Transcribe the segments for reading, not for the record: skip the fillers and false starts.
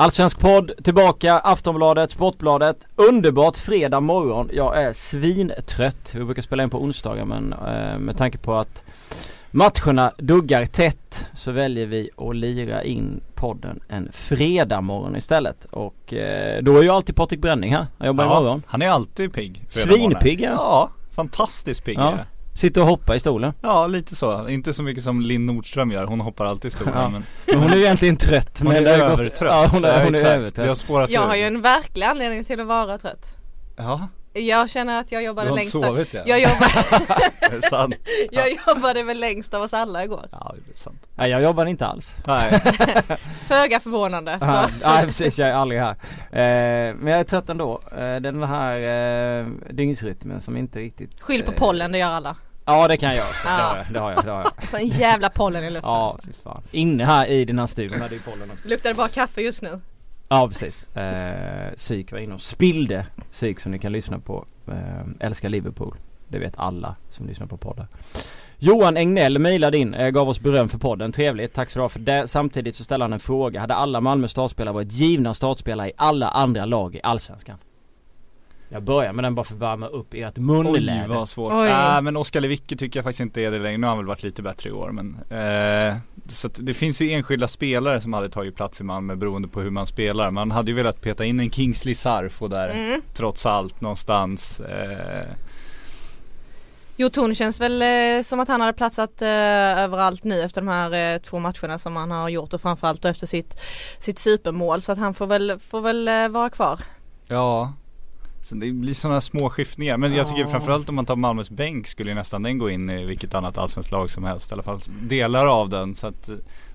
Allsvensk podd, tillbaka, Aftonbladet, Sportbladet. Underbart fredag morgon. Jag är svintrött. Vi brukar spela in på onsdagar, men med tanke på att matcherna duggar tätt så väljer vi att lira in podden en fredag morgon istället. Och då är ju alltid Patrik Bränning här. Han jobbar imorgon. Han är alltid pigg. Svinpigg. Ja, fantastiskt pigg. Ja. Sitter och hoppar i stolen. Ja, lite så. Inte så mycket som Linn Nordström gör. Hon hoppar alltid i stolen. Ja. Men hon är ju egentligen trött. Hon är övertrött. Ja, hon är övertrött. Jag har ju en verklig anledning till att vara trött. Ja. Jag känner att jag jobbade längst. Jag jobbade väl längst av oss alla igår. Ja, det är sant. Nej, jag jobbar inte alls. Nej. Föga förvånande. Ja, precis, jag är aldrig här. Men jag är trött ändå. Den här dygnsrytmen som inte riktigt... Skyll på pollen, det gör alla. Ja, det kan jag också. Ja. Det har jag. Så en jävla pollen i luften. Ja, fy fan. Inne här i den här studion hade ju pollen också. Luktar det bara kaffe just nu? Ja, precis. Syk var inne och spillde Syk som ni kan lyssna på. Älskar Liverpool. Det vet alla som lyssnar på podden. Johan Engnell mejlade in. Gav oss beröm för podden. Trevligt. Tack så bra för det. Samtidigt så ställde han en fråga. Hade alla Malmö startspelare varit givna startspelare i alla andra lag i Allsvenskan? Jag börjar med den bara för att värma upp ert munläge. Oj, vad svårt. Men Oskar Lewicki tycker jag faktiskt inte är det längre. Nu har han väl varit lite bättre i år. Men, så att det finns ju enskilda spelare som hade tagit plats i Malmö beroende på hur man spelar. Man hade ju velat peta in en Kingsley Sarfo där, trots allt, någonstans. Jo, Torn känns väl som att han hade platsat överallt nu efter de här 2 matcherna som han har gjort. Och framförallt efter sitt supermål. Så att han får väl vara kvar. Ja. Så det blir sådana små skiftningar. Men jag tycker framförallt om man tar Malmös bänk skulle nästan den gå in i vilket annat allsvenskt lag som helst. I alla fall delar av den. Så att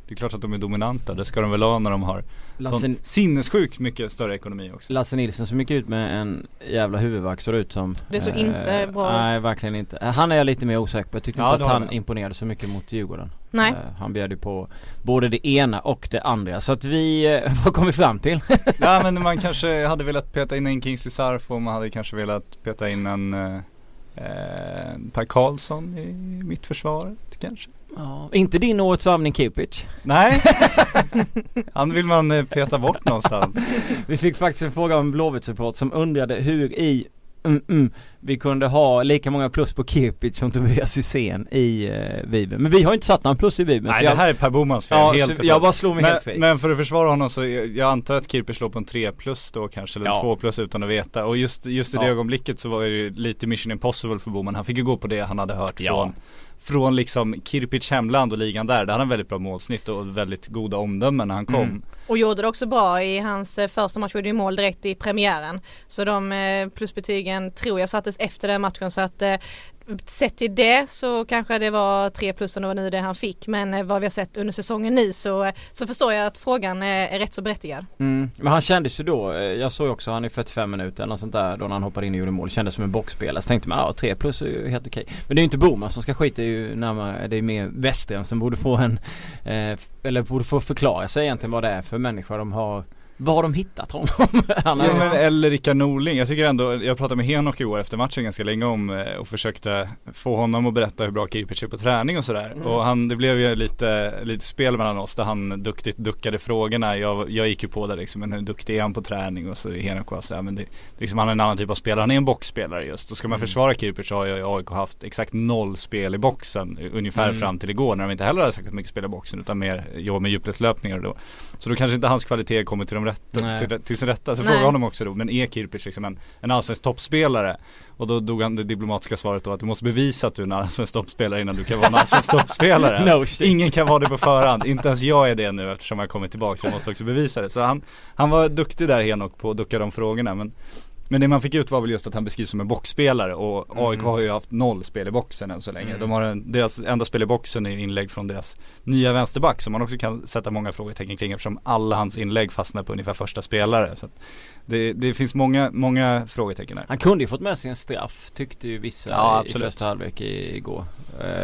det är klart att de är dominanta. Det ska de väl ha när de har sinnessjukt mycket större ekonomi också. Lasse Nilsson som gick ut med en jävla huvudvärk står ut som... Det såg inte bra ut. Nej, verkligen inte. Han är jag lite mer osäker på. Jag tyckte inte att han imponerade så mycket mot Djurgården. Nej. Han bjöd ju på både det ena och det andra. Så att vi... Vad kom vi fram till? Ja, men man kanske hade velat peta in en Kingsley Sarfo. Man hade kanske velat peta in en Per Karlsson i mittförsvaret kanske. Ja, inte din årets värvning Kipic. Nej. Han vill man peta bort någonstans. Vi fick faktiskt en fråga om Blåvitt support som undrade hur i vi kunde ha lika många plus på Kipic som Tobias Hysén i Bibeln. Men vi har inte satt någon plus i Bibeln. Nej, det här är Per Bomans fel. Ja, jag bara slår mig helt fel. Men för att försvara honom så jag antar att Kipic slår på en 3+ då kanske, eller en 2+ utan att veta. Och just i det ögonblicket så var det ju lite Mission Impossible för Boman. Han fick ju gå på det han hade hört från liksom Kirpich hemland och ligan där hade han väldigt bra målsnitt och väldigt goda omdömen när han kom. Och gjorde det också bra i hans första match, gjorde ju mål direkt i premiären. Så de plusbetygen tror jag sattes efter den matchen, så att sett i det så kanske det var 3+ och var nu det han fick. Men vad vi har sett under säsongen nu så förstår jag att frågan är rätt så berättigad. Men han kändes ju då, jag såg också han i 45 minuter eller sånt där då när han hoppade in och gjorde mål, kändes som en boxspelare. Så tänkte man, 3+ är ju helt okej. Men det är ju inte Boman som ska skita, det är ju närmare, det är mer västern som borde få en eller borde få förklara sig egentligen vad det är för människor de har. Vad har de hittat honom? Eller Rikard Norling. Jag tycker ändå, jag pratade med Henok igår efter matchen ganska länge om och försökte få honom att berätta hur bra Kipic är på träning och sådär. Och det blev ju lite spel mellan oss där han duktigt duckade frågorna. Jag gick ju på det liksom, men hur duktig är han på träning? Och så Henok var så här, men det, liksom, han är en annan typ av spelare. Han är en boxspelare just. Och ska man försvara Kipic så har jag i AIK haft exakt 0 spel i boxen ungefär fram till igår när de inte heller hade sagt att mycket spel i boxen utan mer jobba med djupledslöpningar då. Så då kanske inte hans kvalitet kommer till de till sin rätta. Så frågar honom också då, men är Kipic liksom en allsvensk toppspelare? Och då dog han det diplomatiska svaret då att du måste bevisa att du är en allsvensk toppspelare innan du kan vara en allsvensk toppspelare. No, ingen kan vara det på förhand. Inte ens jag är det nu eftersom jag kommit tillbaka, så jag måste också bevisa det. Så han var duktig där Henok på att ducka de frågorna, men det man fick ut var väl just att han beskrivs som en boxspelare och AIK har ju haft 0 spel i boxen än så länge. De har deras enda spel i boxen är inlägg från deras nya vänsterback som man också kan sätta många frågetecken kring eftersom alla hans inlägg fastnar på ungefär första spelare. Så det finns många frågetecken där. Han kunde ju fått med sig en straff tyckte ju vissa i första halvlek igår.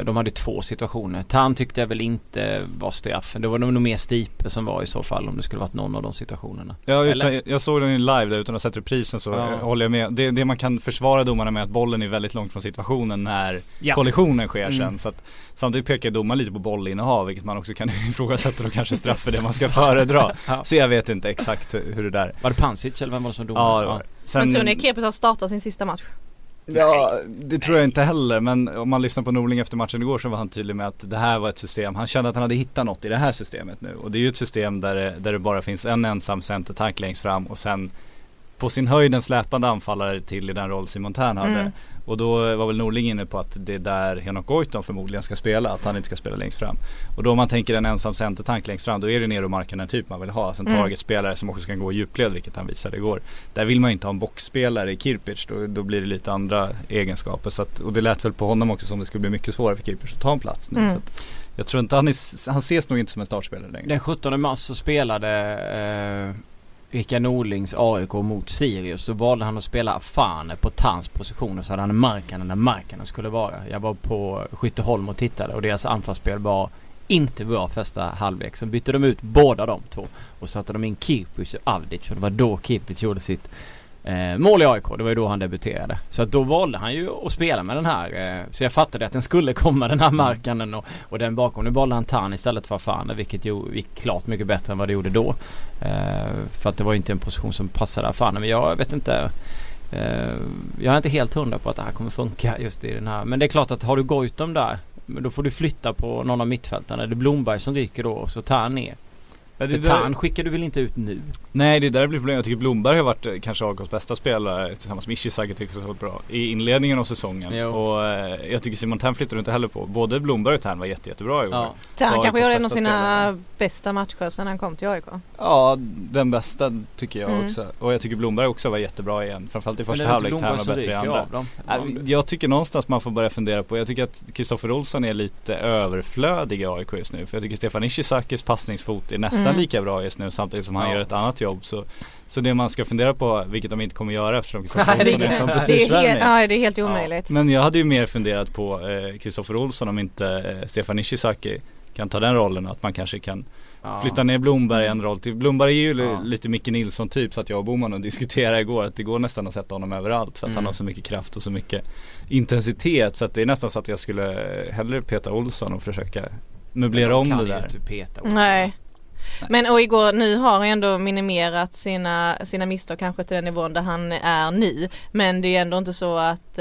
De hade 2 situationer. Tärn tyckte jag väl inte var straff. Det var nog mer Stipe som var i så fall om det skulle varit någon av de situationerna. Ja, jag såg den live där utan att ha sett reprisen så håller jag med. Det man kan försvara domarna med att bollen är väldigt långt från situationen när kollisionen sker sen. Så att, samtidigt pekar domaren lite på bollinnehav, vilket man också kan ifrågasätta och kanske straffa det man ska föredra. Så jag vet inte exakt hur det där. Var det Pansic eller vem var det som domare? Ja, sen... Men tror ni Kepet har startat sin sista match? Ja, det tror jag inte heller. Men om man lyssnar på Norling efter matchen igår, så var han tydlig med att det här var ett system. Han kände att han hade hittat något i det här systemet nu. Och det är ju ett system där det bara finns en ensam centertank längst fram, och sen på sin höjd en släpande anfallare till i den roll Simon Tärn hade. Och då var väl Norling inne på att det är där Henok Goitom förmodligen ska spela, att han inte ska spela längst fram. Och då om man tänker en ensam centertank längst fram, då är det ner och marken den typ man vill ha. Alltså en targetspelare som också kan gå i djupled, vilket han visade igår. Där vill man inte ha en boxspelare i Kirpich, då blir det lite andra egenskaper. Så att, och det lät väl på honom också som det skulle bli mycket svårare för Kirpich att ta en plats nu. Så att, jag tror inte, han ses nog inte som en startspelare längre. Den 17 mars så spelade... Rikard Norlings AIK mot Sirius, så valde han att spela Fane på Tans position, och så hade han Markkanen där Markkanen skulle vara. Jag var på Skytteholm och tittade, och deras anfallsspel var inte bra första halvlek. Sen bytte de ut båda de två och satte de in Kirpich och Avdic, och det var då Kirpich gjorde sitt mål i AIK. Det var ju då han debuterade. Så att då valde han ju att spela med den här. Så jag fattade att den skulle komma, den här Markkanen och den bakom. Nu valde han Tan istället för Fane, vilket gick klart mycket bättre än vad det gjorde då. För att det var inte en position som passade Fane. Men jag vet inte... jag är inte helt hundra på att det här kommer funka just i den här. Men det är klart att har du Goitom där, då får du flytta på någon av mittfältarna. Det är Blomberg som ryker då, och så tar han ner. Tärn skickar du väl inte ut nu? Nej, det där blir problem. Jag tycker Blomberg har varit kanske AIKs bästa spelare tillsammans med Ishizaki, tycker jag, så bra i inledningen av säsongen. Jo. Och jag tycker Simon Tärn flyttar inte heller på. Både Blomberg och Tärn var jättebra i år. Ja. Tärn kanske gjorde en av sina bästa matcher sedan han kom till AIK. Ja, den bästa tycker jag också. Och jag tycker Blomberg också var jättebra igen. Framförallt i första halvlek. Tärn var bättre i andra. Jag tycker någonstans man får börja fundera på. Jag tycker att Kristoffer Olsson är lite överflödig i AIK just nu. För jag tycker Stefan Ishizakis passningsfot är nästan lika bra just nu, samtidigt som han gör ett annat jobb. Så det man ska fundera på, vilket de inte kommer göra eftersom Kristoffer Olsson är som prestigevärdning. Ja, det är helt omöjligt. Men jag hade ju mer funderat på Kristoffer Olsson, om inte Stefan Ishizaki kan ta den rollen, att man kanske kan flytta ner Blomberg en roll till. Blomberg är ju lite Micke Nilsson typ, så att jag och Boman och diskuterade igår att det går nästan att sätta honom överallt, för att han har så mycket kraft och så mycket intensitet, så att det är nästan så att jag skulle hellre peta Olsson och försöka möblera om det där. Nej. Men och igår, nu har han ändå minimerat sina misstag kanske till den nivån där han är ny. Men det är ju ändå inte så att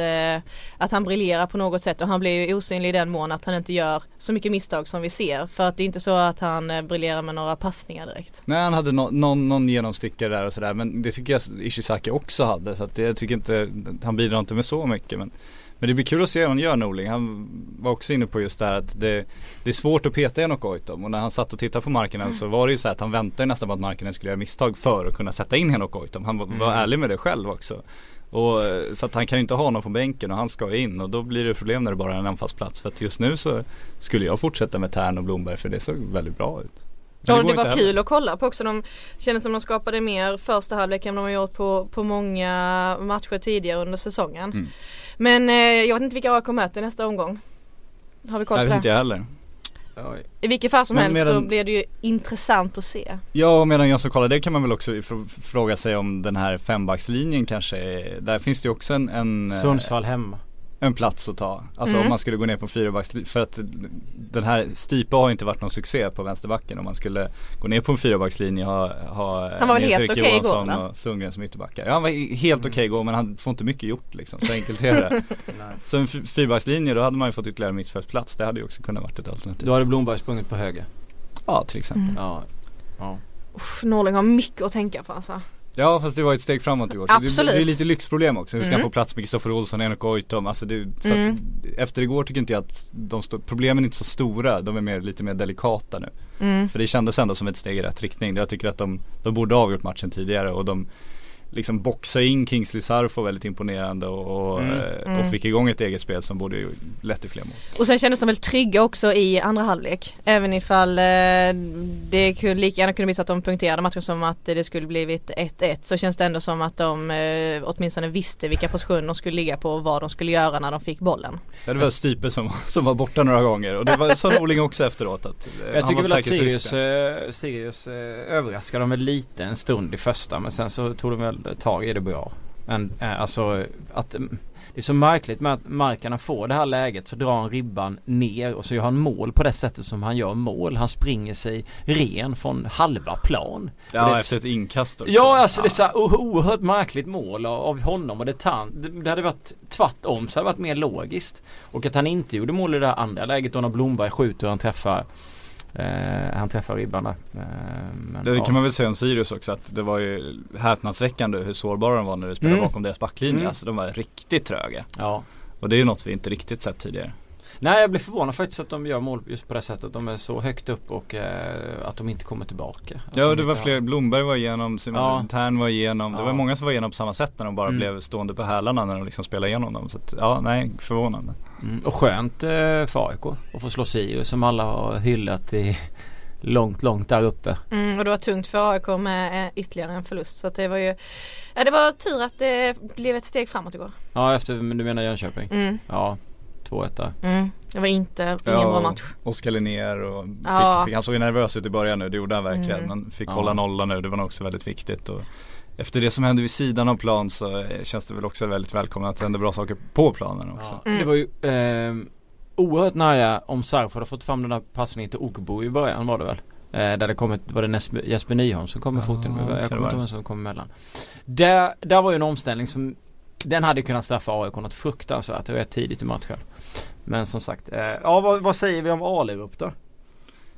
han briljerar på något sätt, och han blir ju osynlig i den mån att han inte gör så mycket misstag som vi ser. För att det är inte så att han briljerar med några passningar direkt. Nej, han hade någon genomstickare där och sådär, men det tycker jag Ishizaki också hade. Så att jag tycker inte, han bidrar inte med så mycket, men det blir kul att se vad han gör, Norling. Han var också inne på just det här att det är svårt att peta Henok Goitom. Och när han satt och tittade på marknaden så var det ju så här att han väntade nästan på att marknaden skulle göra misstag för att kunna sätta in Henok Goitom. Han var ärlig med det själv också. Och, så att han kan ju inte ha honom på bänken, och han ska in, och då blir det problem när det bara är en anfallsplats. För att just nu så skulle jag fortsätta med Tärn och Blomberg, för det såg väldigt bra ut. Ja, det var kul att kolla på också. De kändes som de skapade mer första halvlek än de har gjort på många matcher tidigare under säsongen. Men jag vet inte vilka AIK möter nästa omgång. Har vi koll på det? Jag vet inte heller. I vilket fall som helst så blir det ju intressant att se. Ja, och medan jag ska kolla det kan man väl också fråga sig om den här fembackslinjen kanske. Där finns det ju också en Sundsvall hemma. En plats att ta. Alltså om man skulle gå ner på fyrabacks, för att den här Stipe har inte varit någon succé på vänsterbacken. Om man skulle gå ner på en fyrabackslinje ha han var helt okej igår, och Sundgren som ytterbackar. Ja, han var helt okej igår, men han får inte mycket gjort liksom. Så enkelt är det. Så en fyrbackslinje, då hade man ju fått ytterligare mittfältsplats. Det hade ju också kunnat varit ett alternativ. Då hade Blomberg sprungit på höger. Ja, till exempel. Ja. Uff, Norling har mycket att tänka på alltså. Ja, fast det var ett steg framåt igår. Absolut. Det är lite lyxproblem också. Hur ska han få plats med Kristoffer Olsson, Henok Goitom? Alltså efter igår tycker inte jag att problemen är inte så stora. De är lite mer delikata nu. För det kändes ändå som ett steg i rätt riktning. Jag tycker att de borde ha avgjort matchen tidigare, och de liksom boxade in Kingsley Sarfo väldigt imponerande och fick igång ett eget spel som borde ju lätt i fler mål. Och sen kändes de väl trygga också i andra halvlek, även ifall det lika gärna kunde bli så att de punkterade matchen som att det skulle blivit 1-1, så känns det ändå som att de åtminstone visste vilka positioner de skulle ligga på och vad de skulle göra när de fick bollen. Ja, det var Stipe som var borta några gånger, och det var så Norling också efteråt att jag tycker väl att Sirius överraskade dem en liten stund i första, men sen så tog de väl tag i det bra. Alltså att det är så märkligt med att markarna får det här läget, så drar han ribban ner och så gör han mål på det sättet som han gör mål. Han springer sig ren från halva plan. Ja, efter ett inkast också. Ja, alltså det är så här oerhört märkligt mål av honom, och det hade varit tvärtom, så hade det varit mer logiskt. Och att han inte gjorde mål i det andra läget då när Blomberg skjuter och han träffar ribban där. Det kan man väl säga om Sirius också, att det var ju häpnadsväckande hur sårbara de var när de spelade bakom deras backlinje. Alltså de var riktigt tröga. Ja. Och det är ju något vi inte riktigt sett tidigare. Nej, jag blir förvånad faktiskt att de gör mål just på det sättet. De är så högt upp och att de inte kommer tillbaka. Ja, de det var fler. Blomberg var igenom, Simon Tärn var igenom. Det var många som var igenom på samma sätt när de bara blev stående på hälarna när de liksom spelade igenom dem. Så att, förvånande. Och skönt för AIK att få slå Sirius som alla har hyllat i långt där uppe. Och det var tungt för AIK med ytterligare en förlust. Så att det var ju... Ja, det var tur att det blev ett steg framåt igår. Ja, efter, du menar Jönköping? Mm. Ja. Det var ingen bra match. Oskar Linnér och fick, han såg nervös ut i början nu, det gjorde han verkligen. Han fick hålla nollan nu, det var nog också väldigt viktigt. Och efter det som hände vid sidan av plan så känns det väl också väldigt välkomna att det hände bra saker på planen också. Det var ju oerhört nära om Sarfo hade fått fram den där passningen till Ogbo i början, var det väl? Där det kom Jesper Nyholm som kom med foten. Jag kommer inte ihåg som kom emellan. Där var ju en omställning som den hade kunnat straffa AIK något fruktansvärt. Det var tidigt i matchen. Men som sagt, vad säger vi om A-Lerup då?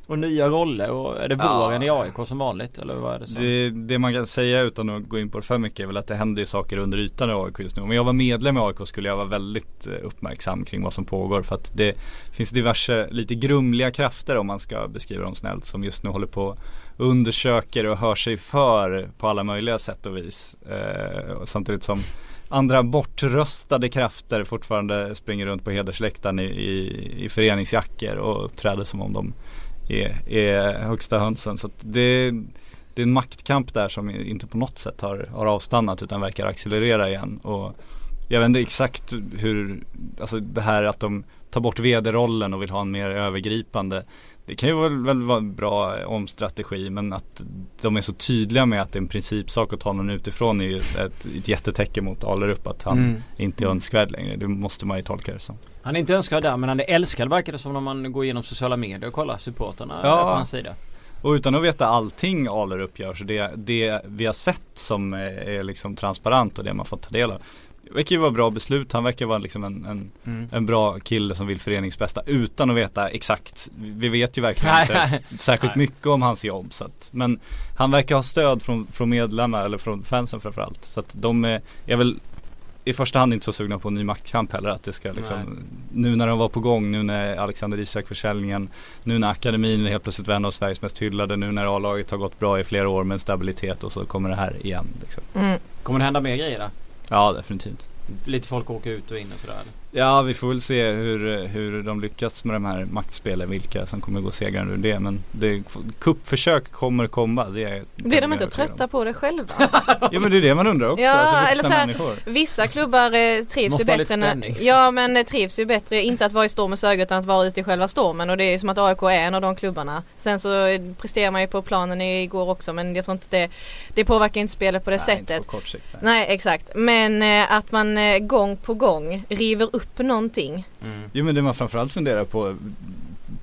Och nya roller, och är det våren i AIK som vanligt? Eller vad är det, det man kan säga utan att gå in på det för mycket är väl att det händer ju saker under ytan i AIK just nu. Om jag var medlem i AIK skulle jag vara väldigt uppmärksam kring vad som pågår, för att det finns diverse lite grumliga krafter, om man ska beskriva dem snällt, som just nu håller på undersöker och hör sig för på alla möjliga sätt och vis. Samtidigt som andra bortröstade krafter fortfarande springer runt på hedersläktaren i föreningsjackor och uppträder som om de är högsta hönsen. Så att det är en maktkamp där som inte på något sätt har avstannat, utan verkar accelerera igen. Och jag vet inte exakt hur, alltså det här att de tar bort vd-rollen och vill ha en mer övergripande, det kan ju väl vara en bra omstrategi, men att de är så tydliga med att det är en principsak att ta någon utifrån är ju ett jättetecken mot Allerup att han inte är önskvärd längre. Det måste man ju tolka det som. Han är inte önskvärd där, men han är älskad verkar det som när man går igenom sociala medier och kollar supporterna på hans sida. Och utan att veta allting Allerup gör, så det vi har sett som är liksom transparent och det man fått ta del av, det verkar ju vara bra beslut. Han verkar vara liksom en bra kille som vill förenings bästa utan att veta exakt. Vi vet ju verkligen inte särskilt mycket om hans jobb. Så att, men han verkar ha stöd från medlemmar eller från fansen framförallt. Så att de är väl i första hand inte så sugna på en ny maktkamp heller. Att det ska liksom, nu när de var på gång, nu när Alexander Isak försäljningen, nu när akademin helt plötsligt var en av Sveriges mest hyllade, nu när A-laget har gått bra i flera år med stabilitet, och så kommer det här igen. Liksom. Kommer det hända mer grejer där? Ja, definitivt. Lite folk åker ut och in och sådär. Ja, vi får väl se hur de lyckas med de här maktspelen, vilka som kommer gå segrar ur det. Men kuppförsök kommer komma. Blir de inte trötta på det själva? Ja, men det är det man undrar också. Ja, alltså, eller så här, vissa klubbar trivs ju bättre. Trivs ju bättre. Inte att vara i stormens öga, utan att vara ute i själva stormen. Och det är ju som att AIK är en av de klubbarna. Sen så presterar man ju på planen igår också. Men jag tror inte det påverkar inte spelet på det sättet. Inte på kort sikt, nej, exakt. Men att man gång på gång river upp på någonting. Jo, men det man framförallt funderar på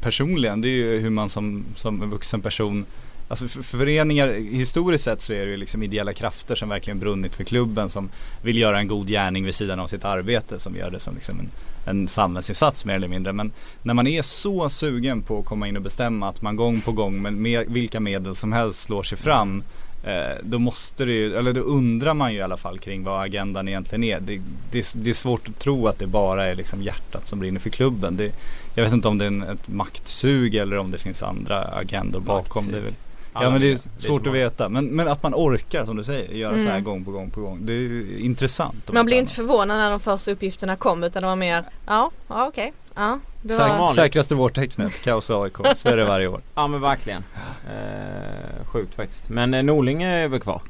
personligen, det är ju hur man som vuxen person, alltså föreningar historiskt sett så är det ju liksom ideella krafter som verkligen brunnit för klubben, som vill göra en god gärning vid sidan av sitt arbete, som gör det som liksom en samhällsinsats mer eller mindre. Men när man är så sugen på att komma in och bestämma att man gång på gång med vilka medel som helst slår sig fram, då måste det ju, eller då undrar man ju i alla fall kring vad agendan egentligen är. Det är svårt att tro att det bara är liksom hjärtat som brinner för klubben. Jag vet inte om det är ett maktsug eller om det finns andra agendor bakom. Maktsug. Men det är svårt att veta. Men att man orkar, som du säger, göra så här gång på gång på gång. Det är ju intressant. Man blir inte förvånad när de första uppgifterna kom, utan det var mer, okej. Ja, det var säkraste vårtecknet, kaos AIK, så är det varje år. Ja, men verkligen. Sjukt faktiskt. Men Norling är väl kvar.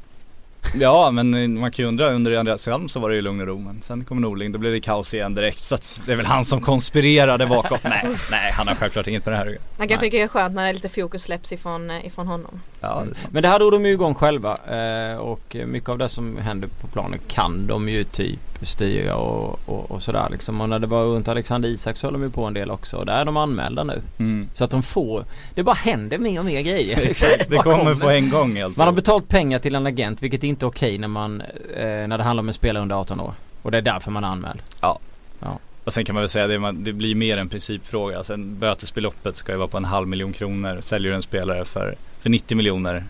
Ja, men man kan ju undra, under Andreas Hjelm så var det ju lugn och ro, men sen kom Norling, då blev det kaos igen direkt, så att det är väl han som konspirerade bakom. Nej, han har självklart inget på det här. Han kan tycka det är skönt när lite fokus släpps ifrån honom. Ja, det är sant. Men det här drog de ju igång själva, och mycket av det som händer på planen kan de ju typ styra och sådär liksom. Och när det var runt Alexander Isak så höll de ju på en del också, och där är de anmälda nu. Så att de får, det bara händer mer och mer grejer liksom. Det kommer på en gång helt. Man har betalt pengar till en agent, vilket är inte okej när det handlar om en spelare under 18 år, och det är därför man är anmäld. Ja. Och sen kan man väl säga det blir mer en principfråga. Alltså, bötesbeloppet ska ju vara på 500 000 kronor. Säljer en spelare för 90 miljoner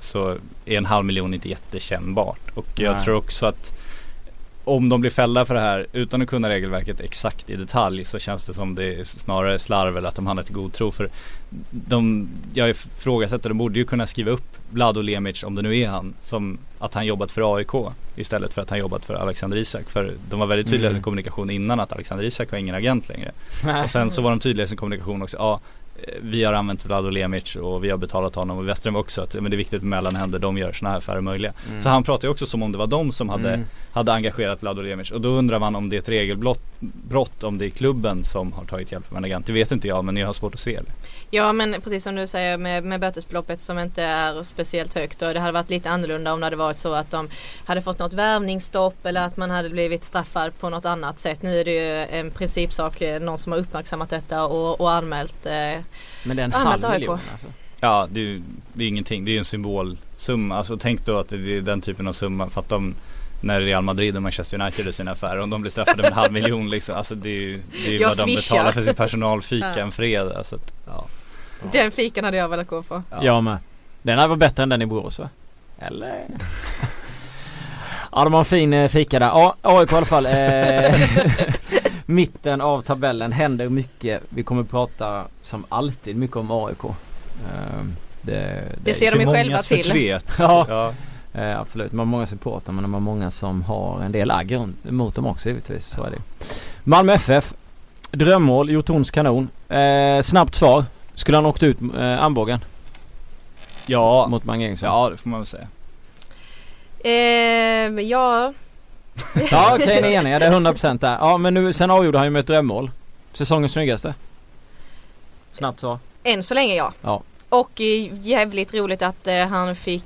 så är 500 000 inte jättekännbart. Och jag tror också att om de blir fällda för det här utan att kunna regelverket exakt i detalj, så känns det som det är snarare slarv eller att de handlar till god tro. För jag ifrågasätter, de borde ju kunna skriva upp Vlado Lemić, om det nu är han, som att han jobbat för AIK istället för att han jobbat för Alexander Isak. För de var väldigt tydliga i kommunikation innan att Alexander Isak var ingen agent längre. Och sen så var de tydliga i sin kommunikation också. Ja, vi har använt Vlado Lemić och vi har betalat honom, och Westerholm också, att men det är viktigt att mellanhänder, de gör såna här affärer möjliga. Så han pratar ju också som om det var de som hade engagerat Vlado Lemić, och då undrar man om det är ett regelbrott, om det är klubben som har tagit hjälp av en agent. Det vet inte jag, men jag har svårt att se det. Ja, men precis som du säger med bötesbeloppet som inte är speciellt högt, och det hade varit lite annorlunda om det hade varit så att de hade fått något värvningsstopp eller att man hade blivit straffad på något annat sätt. Nu är det ju en principsak, någon som har uppmärksammat detta och anmält. Men det är 500 000 alltså. Ja, det är ingenting. Det är ju en symbolsumma. Alltså, tänk då att det är den typen av summa för att när Real Madrid och Manchester United är sina affärer, om de blir straffade med 500 000 liksom, alltså det är vad de betalar för sin personalfika en fredag. Alltså, ja. Den fikan hade jag velat gå på. Ja, men den här var bättre än den i Borås, va? Eller? Ja, de har en fin fika där. Ja, AIK i alla fall. Mitten av tabellen händer mycket. Vi kommer prata som alltid mycket om AIK. Det ser de ju själva till. Ja. Absolut, man har många supporter, men man har många som har en del agg mot dem också, givetvis. Så är det. Malmö FF, drömmål, Jotons kanon. Snabbt svar, skulle han åkt ut Ambogen? Ja, mot Mangensen. Ja, det får man väl säga. Ja, okej, ni är eniga, det är 100% där. Ja, men nu, sen avgjorde han ju med ett drömmål. Säsongens snyggaste. Snabbt svar. Än så länge, ja. Och jävligt roligt att han fick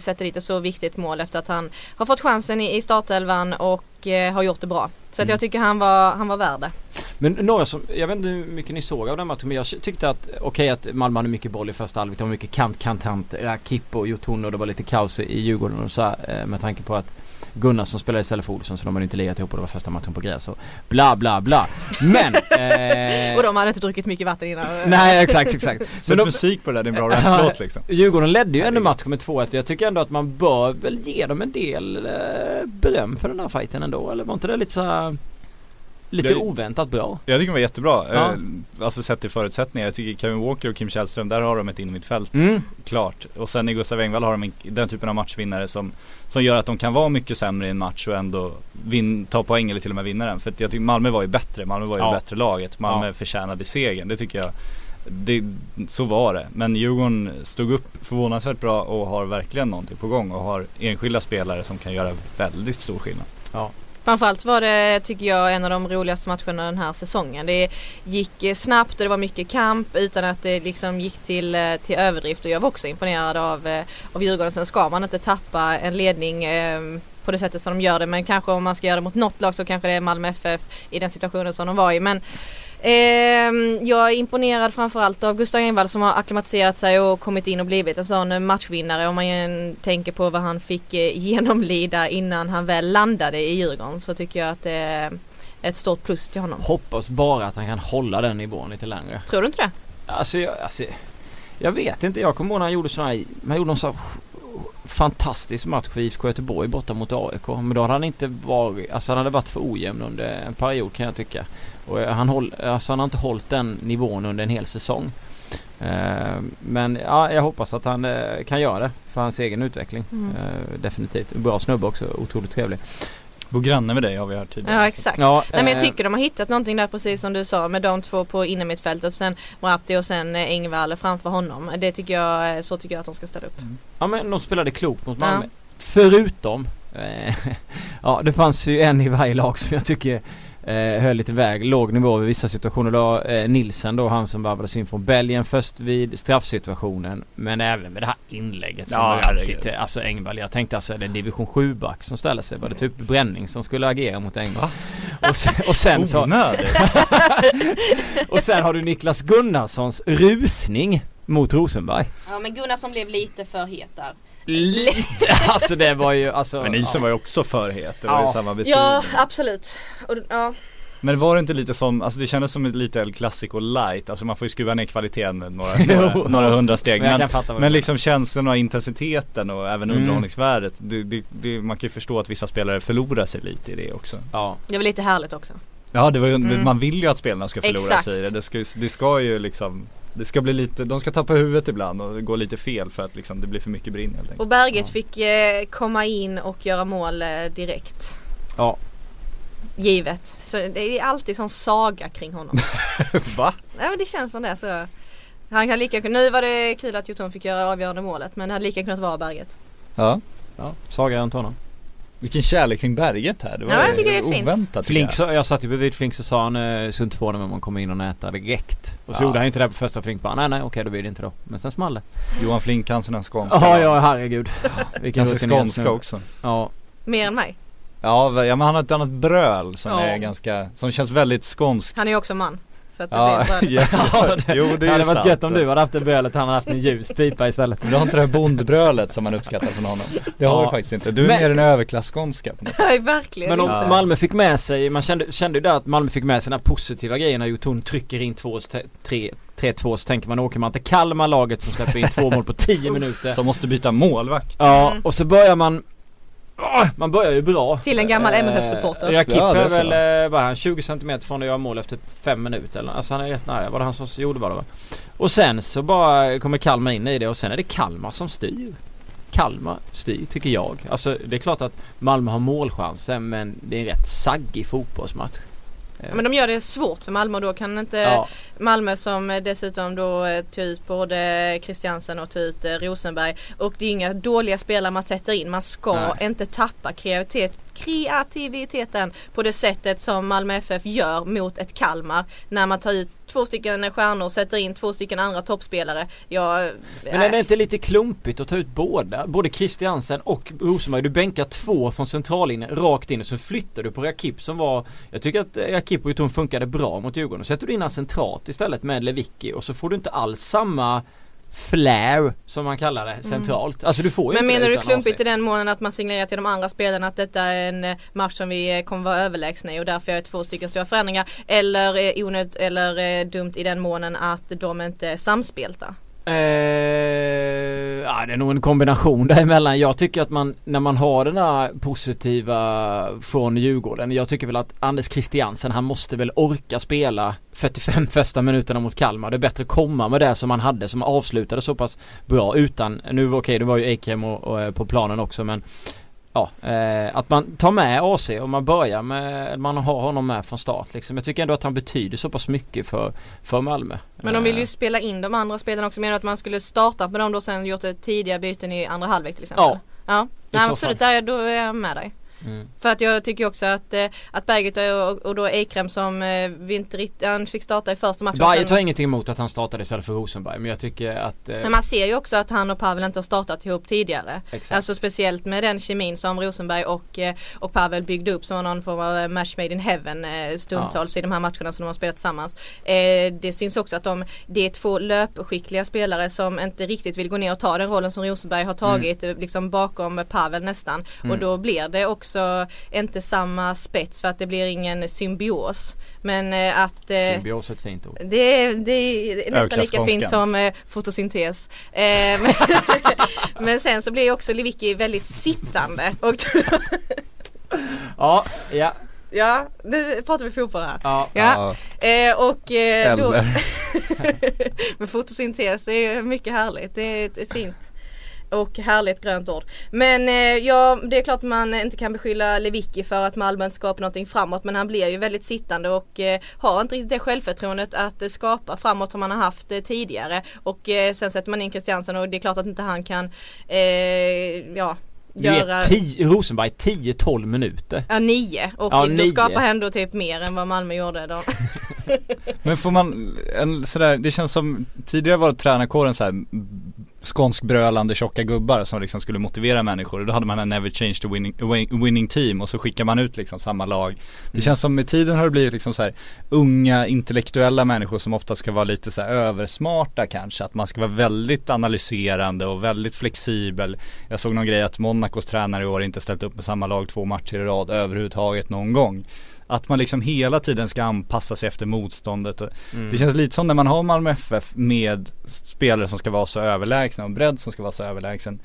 sätta dit ett så viktigt mål efter att han har fått chansen i startelvan och har gjort det bra. Så att jag tycker han var värd det. Men några som, jag vet inte hur mycket ni såg av den matchen, men jag tyckte att att Malmö hade mycket boll i första halvlek. De var mycket kant, Rakipo och Jotun, och det var lite kaos i Djurgården och så här, med tanke på att Gunnar som spelade istället för Olsson, så de hade inte legat ihop, och det var första matchen på gräs och bla bla bla. Men och de hade inte druckit mycket vatten innan. Nej, exakt. Men musik på det där, det är en bra rapplåt liksom. Djurgården ledde ju ändå matchen med 2-1. Jag tycker ändå att man bör väl ge dem en del beröm för den här fighten ändå. Eller var inte det lite så lite oväntat bra? Jag tycker det var jättebra. Alltså sett till förutsättningar. Jag tycker Kevin Walker och Kim Källström, där har de ett innermittfält klart. Och sen i Gustav Engvall har de den typen av matchvinnare som gör att de kan vara mycket sämre i en match och ändå ta poäng eller till och med vinna den. För jag tycker Malmö var ju bättre. Malmö var ju bättre laget. Malmö förtjänade segern. Det tycker jag. Så var det. Men Djurgården stod upp förvånansvärt bra och har verkligen någonting på gång och har enskilda spelare som kan göra väldigt stor skillnad. Ja. Framförallt var det, tycker jag, en av de roligaste matcherna den här säsongen. Det gick snabbt och det var mycket kamp utan att det liksom gick till överdrift. Och jag var också imponerad av Djurgården. Sen ska man inte tappa en ledning på det sättet som de gör det. Men kanske om man ska göra det mot något lag så kanske det är Malmö FF i den situationen som de var i. Men jag är imponerad framförallt av Gustav Engvall som har akklimatiserat sig och kommit in och blivit en sån matchvinnare. Om man tänker på vad han fick genomlida innan han väl landade i Djurgården, så tycker jag att det är ett stort plus till honom. Hoppas bara att han kan hålla den nivån lite längre. Tror du inte det? Alltså, jag vet inte. Jag kommer ihåg när han gjorde någon sån fantastisk match för IFK Göteborg borta mot AIK, men då hade han inte varit, alltså han hade varit för ojämn under en period, kan jag tycka, och han har inte hållit den nivån under en hel säsong, men ja, jag hoppas att han kan göra det för hans egen utveckling. Definitivt, bra snubbe också, otroligt trevlig. Bo granne med dig har vi hört tidigare. Ja, exakt. Ja, men jag tycker de har hittat någonting där, precis som du sa, med de två på innermittfältet och sen Rapti och sen Engvall framför honom. Det tycker jag, så tycker jag att de ska ställa upp. Ja, men de spelade klokt mot Malmö. Förutom ja, det fanns ju en i varje lag som jag tycker höll lite väg, låg nivå vid vissa situationer då, Nilsen då, han som varvades in från Belgien först vid straffsituationen, men även med det här inlägget från Riktigt, alltså Engvall, jag tänkte alltså, är det division 7-back som ställer sig? Var det typ Bränning som skulle agera mot Engvall? Och sen så och sen har du Niklas Gunnarssons rusning mot Rosenberg. Ja, men Gunnarsson blev lite för het där. Lite, alltså det var ju alltså, men Nilsen var ju också för het, det var ju samma beskrivning. Ja, absolut. Och, ja. Men var det inte lite som, alltså det kändes som ett lite El Clasico light, alltså man får ju skruva ner kvaliteten några hundra steg, men liksom känslan och intensiteten och även underhållningsvärdet, man kan ju förstå att vissa spelare förlorar sig lite i det också. Ja. Det var lite härligt också. Ja, det var ju, man vill ju att spelarna ska förlora sig i det. Det ska ju liksom, det ska bli lite, de ska tappa huvudet ibland och gå lite fel för att liksom, det blir för mycket brinn helt enkelt. Och Berget fick komma in och göra mål direkt. Ja. Givet. Så det är alltid sån saga kring honom. Va? Ja, men det känns som det. Så han kan lika, nu var det kul att Joton fick göra avgörande målet, men det hade lika kunnat vara Berget. Ja, ja. Saga runt honom. Vilken kärlek kring Berget här. Det var jag tycker det är oväntat. Flink, så, jag satt ju bredvid Flink, så sa han sunt två när man kommer in och nätar direkt. Och så gjorde han inte det på första Flink. Bara, nej, okej, då blir det inte då. Men sen small det. Johan Flink kan sina skånska. Ja, herregud. Vilken skånska också. Ja. Mer än mig. Ja, men han har ett annat bröl som är ganska, som känns väldigt skånskt. Han är ju också man. Så att det hade varit gött om du hade haft det brölet, han hade haft en ljuspipa istället. Men du har inte det här bondbrölet som man uppskattar från honom. Det har du faktiskt inte. Du är mer en överklassskånska på något sätt. Nej, verkligen. Men om Malmö fick med sig, man kände ju där att Malmö fick med sig den här positiva grejerna. Joton trycker in 3-2, så tänker man, åker man till Kalmar, laget som släpper in 2 mål på 10 minuter. Som måste byta målvakt. Ja, och så börjar man. Man börjar ju bra. Till en gammal MFF-supporter. Jag kippar väl bara 20 cm från att göra mål efter 5 minuter. Eller, alltså han är rätt nära. Var det han som gjorde bara det? Och sen så bara kommer Kalmar in i det. Och sen är det Kalmar som styr. Kalmar styr, tycker jag. Alltså det är klart att Malmö har målchanser, men det är en rätt saggig fotbollsmatch. Men de gör det svårt för Malmö, och då kan inte Malmö, som dessutom då tar ut både Christiansen och tar ut Rosenberg, och det är inga dåliga spelare man sätter in. Man ska inte tappa kreativiteten på det sättet som Malmö FF gör mot ett Kalmar, när man tar ut 2 stycken stjärnor och sätter in 2 stycken andra toppspelare. Men är det inte lite klumpigt att ta ut båda? Både Christiansen och Rosenberg. Du bänkar 2 från centrallinjen rakt in, och så flyttar du på Rakip som var... Jag tycker att Rakip och Joton funkade bra mot Djurgården. Och sätter du in en centralt istället med Lewicki, och så får du inte alls samma flare, som man kallar det, centralt. Alltså, du får ju men inte menar du klumpigt i den månaden att man signalerar till de andra spelarna att detta är en match som vi kommer vara överlägsna i, och därför är 2 stycken stora förändringar, eller onödigt eller dumt i den månaden att de inte är samspelta? Det är nog en kombination däremellan. Jag tycker att man, när man har den här positiva från Djurgården, jag tycker väl att Anders Christiansen, han måste väl orka spela 45 första minuterna mot Kalmar. Det är bättre att komma med det som han hade, som avslutade så pass bra utan, nu var okej, det var ju Ekrem och på planen också, men att man tar med AC och man börjar med, man har honom med från start liksom. Jag tycker ändå att han betyder så pass mycket för Malmö. Men de vill ju spela in de andra spelarna också. Menar att man skulle starta med dem då, sen gjort ett tidiga byten i andra halvlek till exempel? Ja. Nej, absolut, då är jag med dig. För att jag tycker också att Berget och då Ekrem, som han fick starta i första matchen. Jag tar ingenting emot att han startade istället för Rosenberg, men jag tycker att... Men man ser ju också att han och Pavel inte har startat ihop tidigare. Exakt. Alltså speciellt med den kemin som Rosenberg och Pavel byggde upp, som var någon form av match made in heaven stundtals i de här matcherna som de har spelat tillsammans. Det syns också att det är 2 löpskickliga spelare som inte riktigt vill gå ner och ta den rollen som Rosenberg har tagit liksom bakom Pavel nästan. Och då blir det också inte samma spets, för att det blir ingen symbios. Men att symbios är ett fint ord. Det är nästan lika fint som fotosyntes. Men sen så blir också Lewicki väldigt sittande. Ja, nu pratar vi fotboll här. Då men fotosyntes är mycket härligt. Det är ett fint och härligt grönt ord. Men det är klart man inte kan beskylla Lewicki för att Malmö inte skapar någonting framåt, men han blir ju väldigt sittande och har inte riktigt det självförtroendet att skapa framåt som han har haft tidigare. Och sen sätter man in Christiansen, och det är klart att inte han kan göra... Rosenberg 10-12 minuter. Ja, 9. Och ja, då skapar ändå typ mer än vad Malmö gjorde då. Men får man en sådär, det känns som tidigare var tränarkåren så här skånskbrölande tjocka gubbar som liksom skulle motivera människor. Då hade man en never change the winning team och så skickar man ut liksom samma lag. Det känns som med tiden har det blivit liksom så här unga intellektuella människor som ofta ska vara lite så här översmarta kanske. Att man ska vara väldigt analyserande och väldigt flexibel. Jag såg någon grej att Monacos tränare i år inte ställt upp med samma lag 2 matcher i rad överhuvudtaget någon gång. Att man liksom hela tiden ska anpassa sig efter motståndet. Det känns lite som när man har Malmö FF med spelare som ska vara så överlägsna och bredd som ska vara så överlägsen.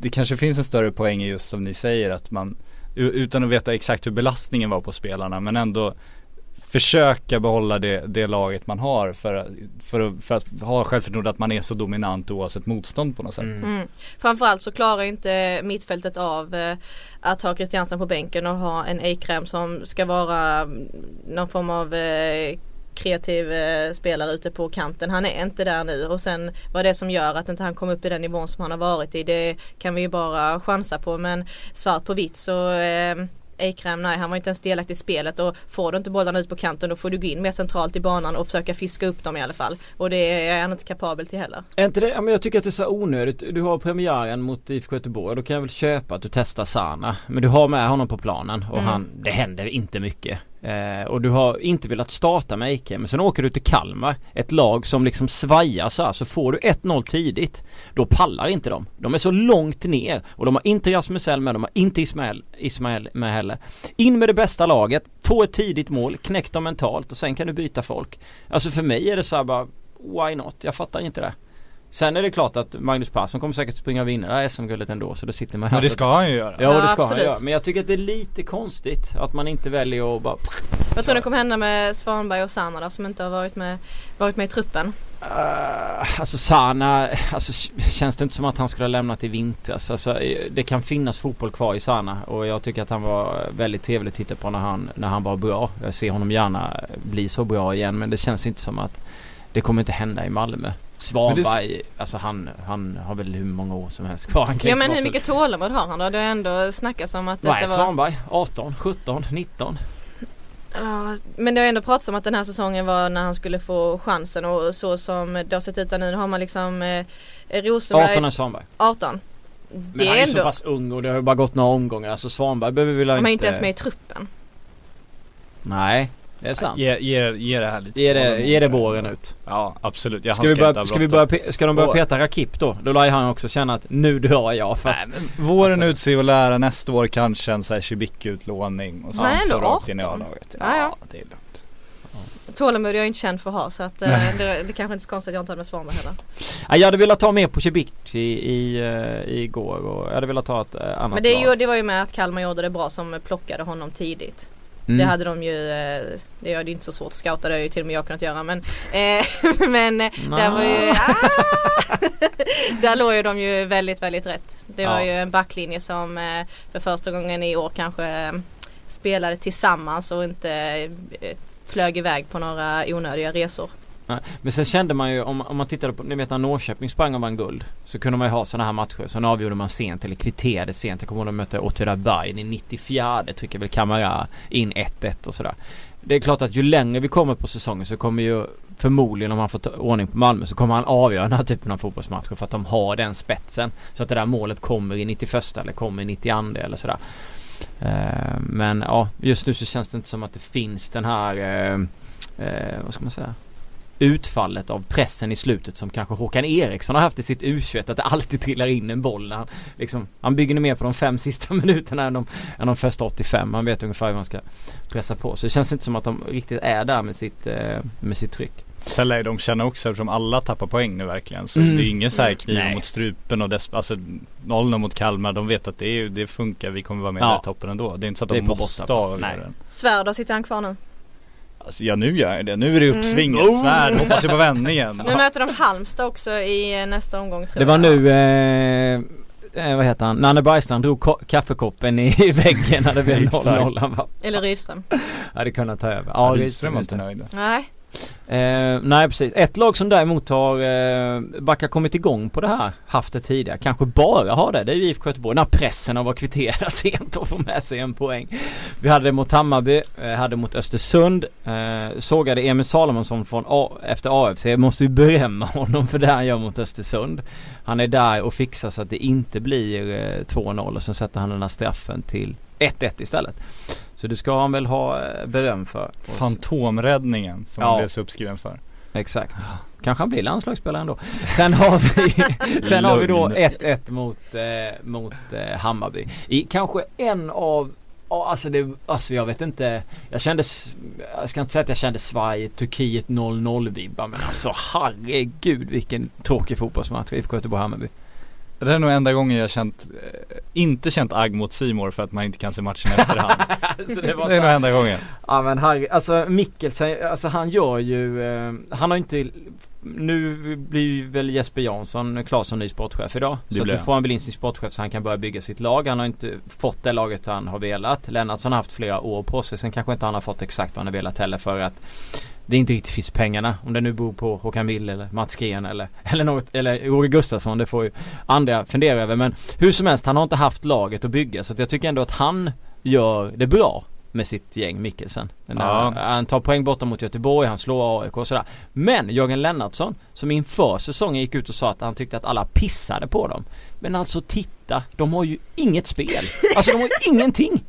Det kanske finns en större poäng i just som ni säger att man utan att veta exakt hur belastningen var på spelarna men ändå försöka behålla det laget man har för att ha självförtroende att man är så dominant oavsett motstånd på något sätt. Framförallt så klarar inte mittfältet av att ha Kristiansen på bänken och ha en Eikrem som ska vara någon form av kreativ spelare ute på kanten. Han är inte där nu och sen vad det som gör att inte han kom upp i den nivån som han har varit i, det kan vi ju bara chansa på, men svart på vitt så Eikrem, nej, han var inte ens delaktig i spelet och får du inte bollarna ut på kanten då får du gå in mer centralt i banan och försöka fiska upp dem i alla fall, och det är han inte kapabel till heller. Är inte det? Ja, men jag tycker att det är så onödigt. Du har premiären mot IFK Göteborg, då kan jag väl köpa att du testar Sana, men du har med honom på planen och han, det händer inte mycket. Och du har inte velat starta med IK, men sen åker du till Kalmar, ett lag som liksom svajar så här, så får du 1-0 tidigt, då pallar inte dem. De är så långt ner och de har inte Jasmusel med, de har inte Ismael med heller. In med det bästa laget, få ett tidigt mål, knäck dem mentalt och sen kan du byta folk. Alltså för mig är det så här bara, why not? Jag fattar inte det. Sen är det klart att Magnus Persson kommer säkert springa och vinna SM-guldet ändå, så då sitter man här. Men det ska han ju göra. Ja, det ska han göra. Men jag tycker att det är lite konstigt att man inte väljer att bara... Vad tror ni kommer hända med Svanberg och Sana då, som inte har varit med i truppen? Alltså Sana, känns det inte som att han skulle ha lämnat i vintras. Alltså, det kan finnas fotboll kvar i Sana och jag tycker att han var väldigt trevlig att titta på när han var bra. Jag ser honom gärna bli så bra igen, men det känns inte som att det kommer inte hända i Malmö. Svanberg, alltså han har väl hur många år som helst kvar. Ja, men hur mycket tålamod har han då? Det har ändå snackats om att det var... Nej, Svanberg, 18, 17, 19. Men det har ändå pratats om att den här säsongen var när han skulle få chansen, och så som det har sett ut nu har man liksom Rosenberg... 18 är Svanberg. 18. Men han är ändå så pass ung och det har ju bara gått några omgångar. Alltså Svanberg behöver väl inte... Han är inte ens med i truppen. Nej. Det är sant. Ge det här lite. Ge det båren ut. Ja, absolut. Jag ska de börja peta Rakip då? Då lär han också känna att nu drar jag. För att, våren alltså, ut sig och lära nästa år kanske en Shibiki-utlåning. Och sen så rakt in i A-laget. Ja, det är lugnt. Tålamod är jag inte känd för att ha, så att, det kanske inte är konstigt att jag inte hade med Svanberg heller. Ja, jag hade velat ta med på Shibiki i går och jag hade velat ta ett annat. Men det var ju med att Kalmar gjorde det bra som plockade honom tidigt. Det hade de ju, det gör det inte så svårt att scouta, det har ju till och med jag kunnat göra, men där var ju där låg ju de ju väldigt, väldigt rätt. Det var ju en backlinje som för första gången i år kanske spelade tillsammans och inte flög iväg på några onödiga resor. Men sen kände man ju, om man tittade på, ni vet när Norrköping sprang och vann guld, så kunde man ju ha sådana här matcher. Sen avgjorde man sent eller kvitterade sent. Jag kommer ihåg att möta Åtvidaberg i 94, trycker väl Kamara in 1-1 och sådär. Det är klart att ju längre vi kommer på säsongen så kommer ju förmodligen, om han får ordning på Malmö, så kommer han avgöra den här typen av fotbollsmatcher för att de har den spetsen. Så att det där målet kommer i 91 eller kommer i 92 eller sådär. Men ja, just nu så känns det inte som att det finns den här, vad ska man säga, utfallet av pressen i slutet som kanske Håkan Eriksson har haft i sitt U21, att det alltid trillar in en boll. Han bygger nog mer på de 5 sista minuterna än de första 85. Han vet ungefär hur man ska pressa på. Så det känns inte som att de riktigt är där med sitt tryck. Sen lär de känna också, eftersom alla tappar poäng nu verkligen. Så det är ingen så här kniv mot strupen och alltså 0 mot Kalmar. De vet att det funkar, vi kommer vara med i toppen ändå. Det är inte så att de måste avgöra den. Svärd, då sitter han kvar nu. Alltså, ja, nu gör jag det. Nu är det uppsvinget. Svärd, hoppas jag på vändningen. Nu möter de Halmstad också i nästa omgång, tror jag. Det var nu... vad heter han? Nanne Bergstrand drog kaffekoppen i väggen när det blev 0-0. Eller Rydström. Ja, det kunde ta över. Ja, Rydström var inte nöjd. Nej. Nej, precis. Ett lag som däremot har backa kommit igång på det här, haft det tidigare, kanske bara har det är ju IFK Göteborg, när pressen har varit kvittera sent och få med sig en poäng. Vi hade det mot Hammarby, hade mot Östersund, sågade Emil Salomonsson från efter AFC. Jag måste ju berömma honom för det han gör mot Östersund. Han är där och fixar så att det inte blir 2-0, och sen sätter han den här straffen till 1-1 istället. Så det ska han väl ha beröm för. Fantomräddningen som han blev subskriven för. Exakt. Kanske han blir landslagsspelare ändå. Sen har vi, då 1-1 mot Hammarby. I kanske en av... jag vet inte. Jag ska inte säga att jag kände Sverige-Turkiet 0-0-vibbar, men alltså herregud vilken tråkig fotbollsmatch IFK Göteborg-Hammarby. Det är nog enda gången jag inte känt agg mot Simor för att man inte kan se matchen efterhand. Så det är nog enda gången. Ja, men Mikkelsen, han gör ju... han har inte... Nu blir väl Jesper Jansson klar som ny sportchef idag. Så nu får han väl in sin sportchef så han kan börja bygga sitt lag. Han har inte fått det laget han har velat. Lennartsson har haft flera år på sig. Sen kanske inte han har fått exakt vad han har velat heller, för att det inte riktigt finns pengarna. Om det nu beror på Håkan Vill eller Mats Gren eller något, eller Roger Gustafsson, det får ju andra fundera över. Men hur som helst, han har inte haft laget att bygga. Så att jag tycker ändå att han gör det bra med sitt gäng, Mikkelsen. Han tar poäng borta mot Göteborg, han slår AIK och sådär. Men Jörgen Lennartsson, som inför säsongen gick ut och sa att han tyckte att alla pissade på dem. Men alltså titta, de har ju inget spel. Alltså de har ingenting.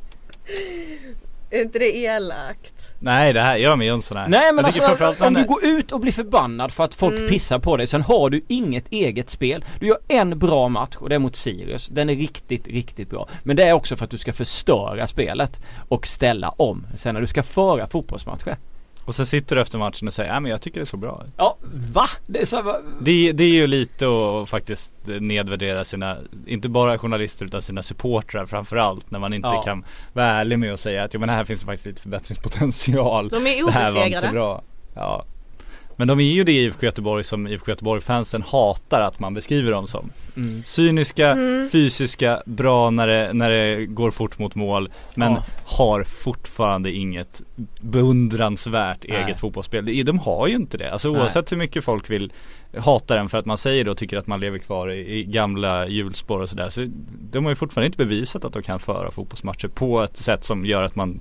Är inte det elakt? Nej, det här gör mig ju en sån här. Nej, men om du går ut och blir förbannad för att folk pissar på dig, sen har du inget eget spel. Du gör en bra match, och det är mot Sirius. Den är riktigt, riktigt bra. Men det är också för att du ska förstöra spelet och ställa om sen när du ska föra fotbollsmatcher. Och sen sitter du efter matchen och säger, ja men jag tycker det är så bra. Ja, va? Det är ju lite att faktiskt nedvärdera sina, inte bara journalister utan sina supportrar framförallt, när man inte kan vara ärlig med och säga att jo men här finns det faktiskt lite förbättringspotential. De är obesegrade. Ja. Men de är ju det IFK Göteborg som IFK Göteborg-fansen hatar att man beskriver dem som. Mm. Cyniska, fysiska, bra när det går fort mot mål, men har fortfarande inget beundransvärt eget fotbollsspel. De har ju inte det. Alltså, oavsett hur mycket folk vill hata den för att man säger då, tycker att man lever kvar i gamla hjulspår och sådär. Så de har ju fortfarande inte bevisat att de kan föra fotbollsmatcher på ett sätt som gör att man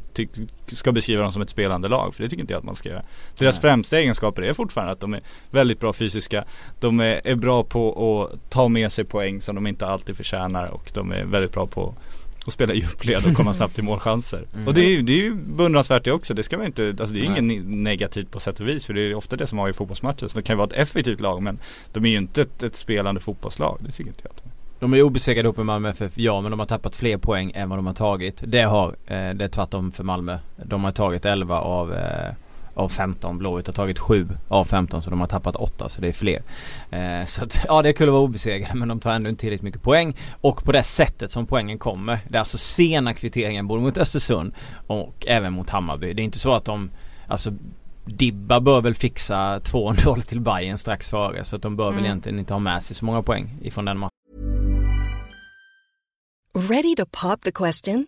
ska beskriva dem som ett spelande lag, för det tycker inte jag att man ska göra. Deras främsta egenskaper är fortfarande att de är väldigt bra fysiska, de är bra på att ta med sig poäng som de inte alltid förtjänar, och de är väldigt bra på att spela djupled och komma snabbt till målchanser. Och det är ju beundransvärt det också. Det ska man inte, alltså det är ingen negativt på sätt och vis, för det är ofta det som har i fotbollsmatcher. Så det kan ju vara ett effektivt lag, men de är ju inte ett spelande fotbollslag. Det ser inte jag. De är obesegrade uppe i Malmö FF, men de har tappat fler poäng än vad de har tagit. Det är tvärtom för Malmö. De har tagit 11 av 15, blåvitt har tagit 7 av 15, så de har tappat 8, så det är fler. Så att, det är kul att vara obesegrade, men de tar ändå inte tillräckligt mycket poäng, och på det sättet som poängen kommer, det är alltså sena kvitteringen både mot Östersund och även mot Hammarby. Det är inte så att de, alltså Dibba bör väl fixa 2-0 till Bayern strax före, så att de bör väl egentligen inte ha med sig så många poäng ifrån den matchen. Ready to pop the question?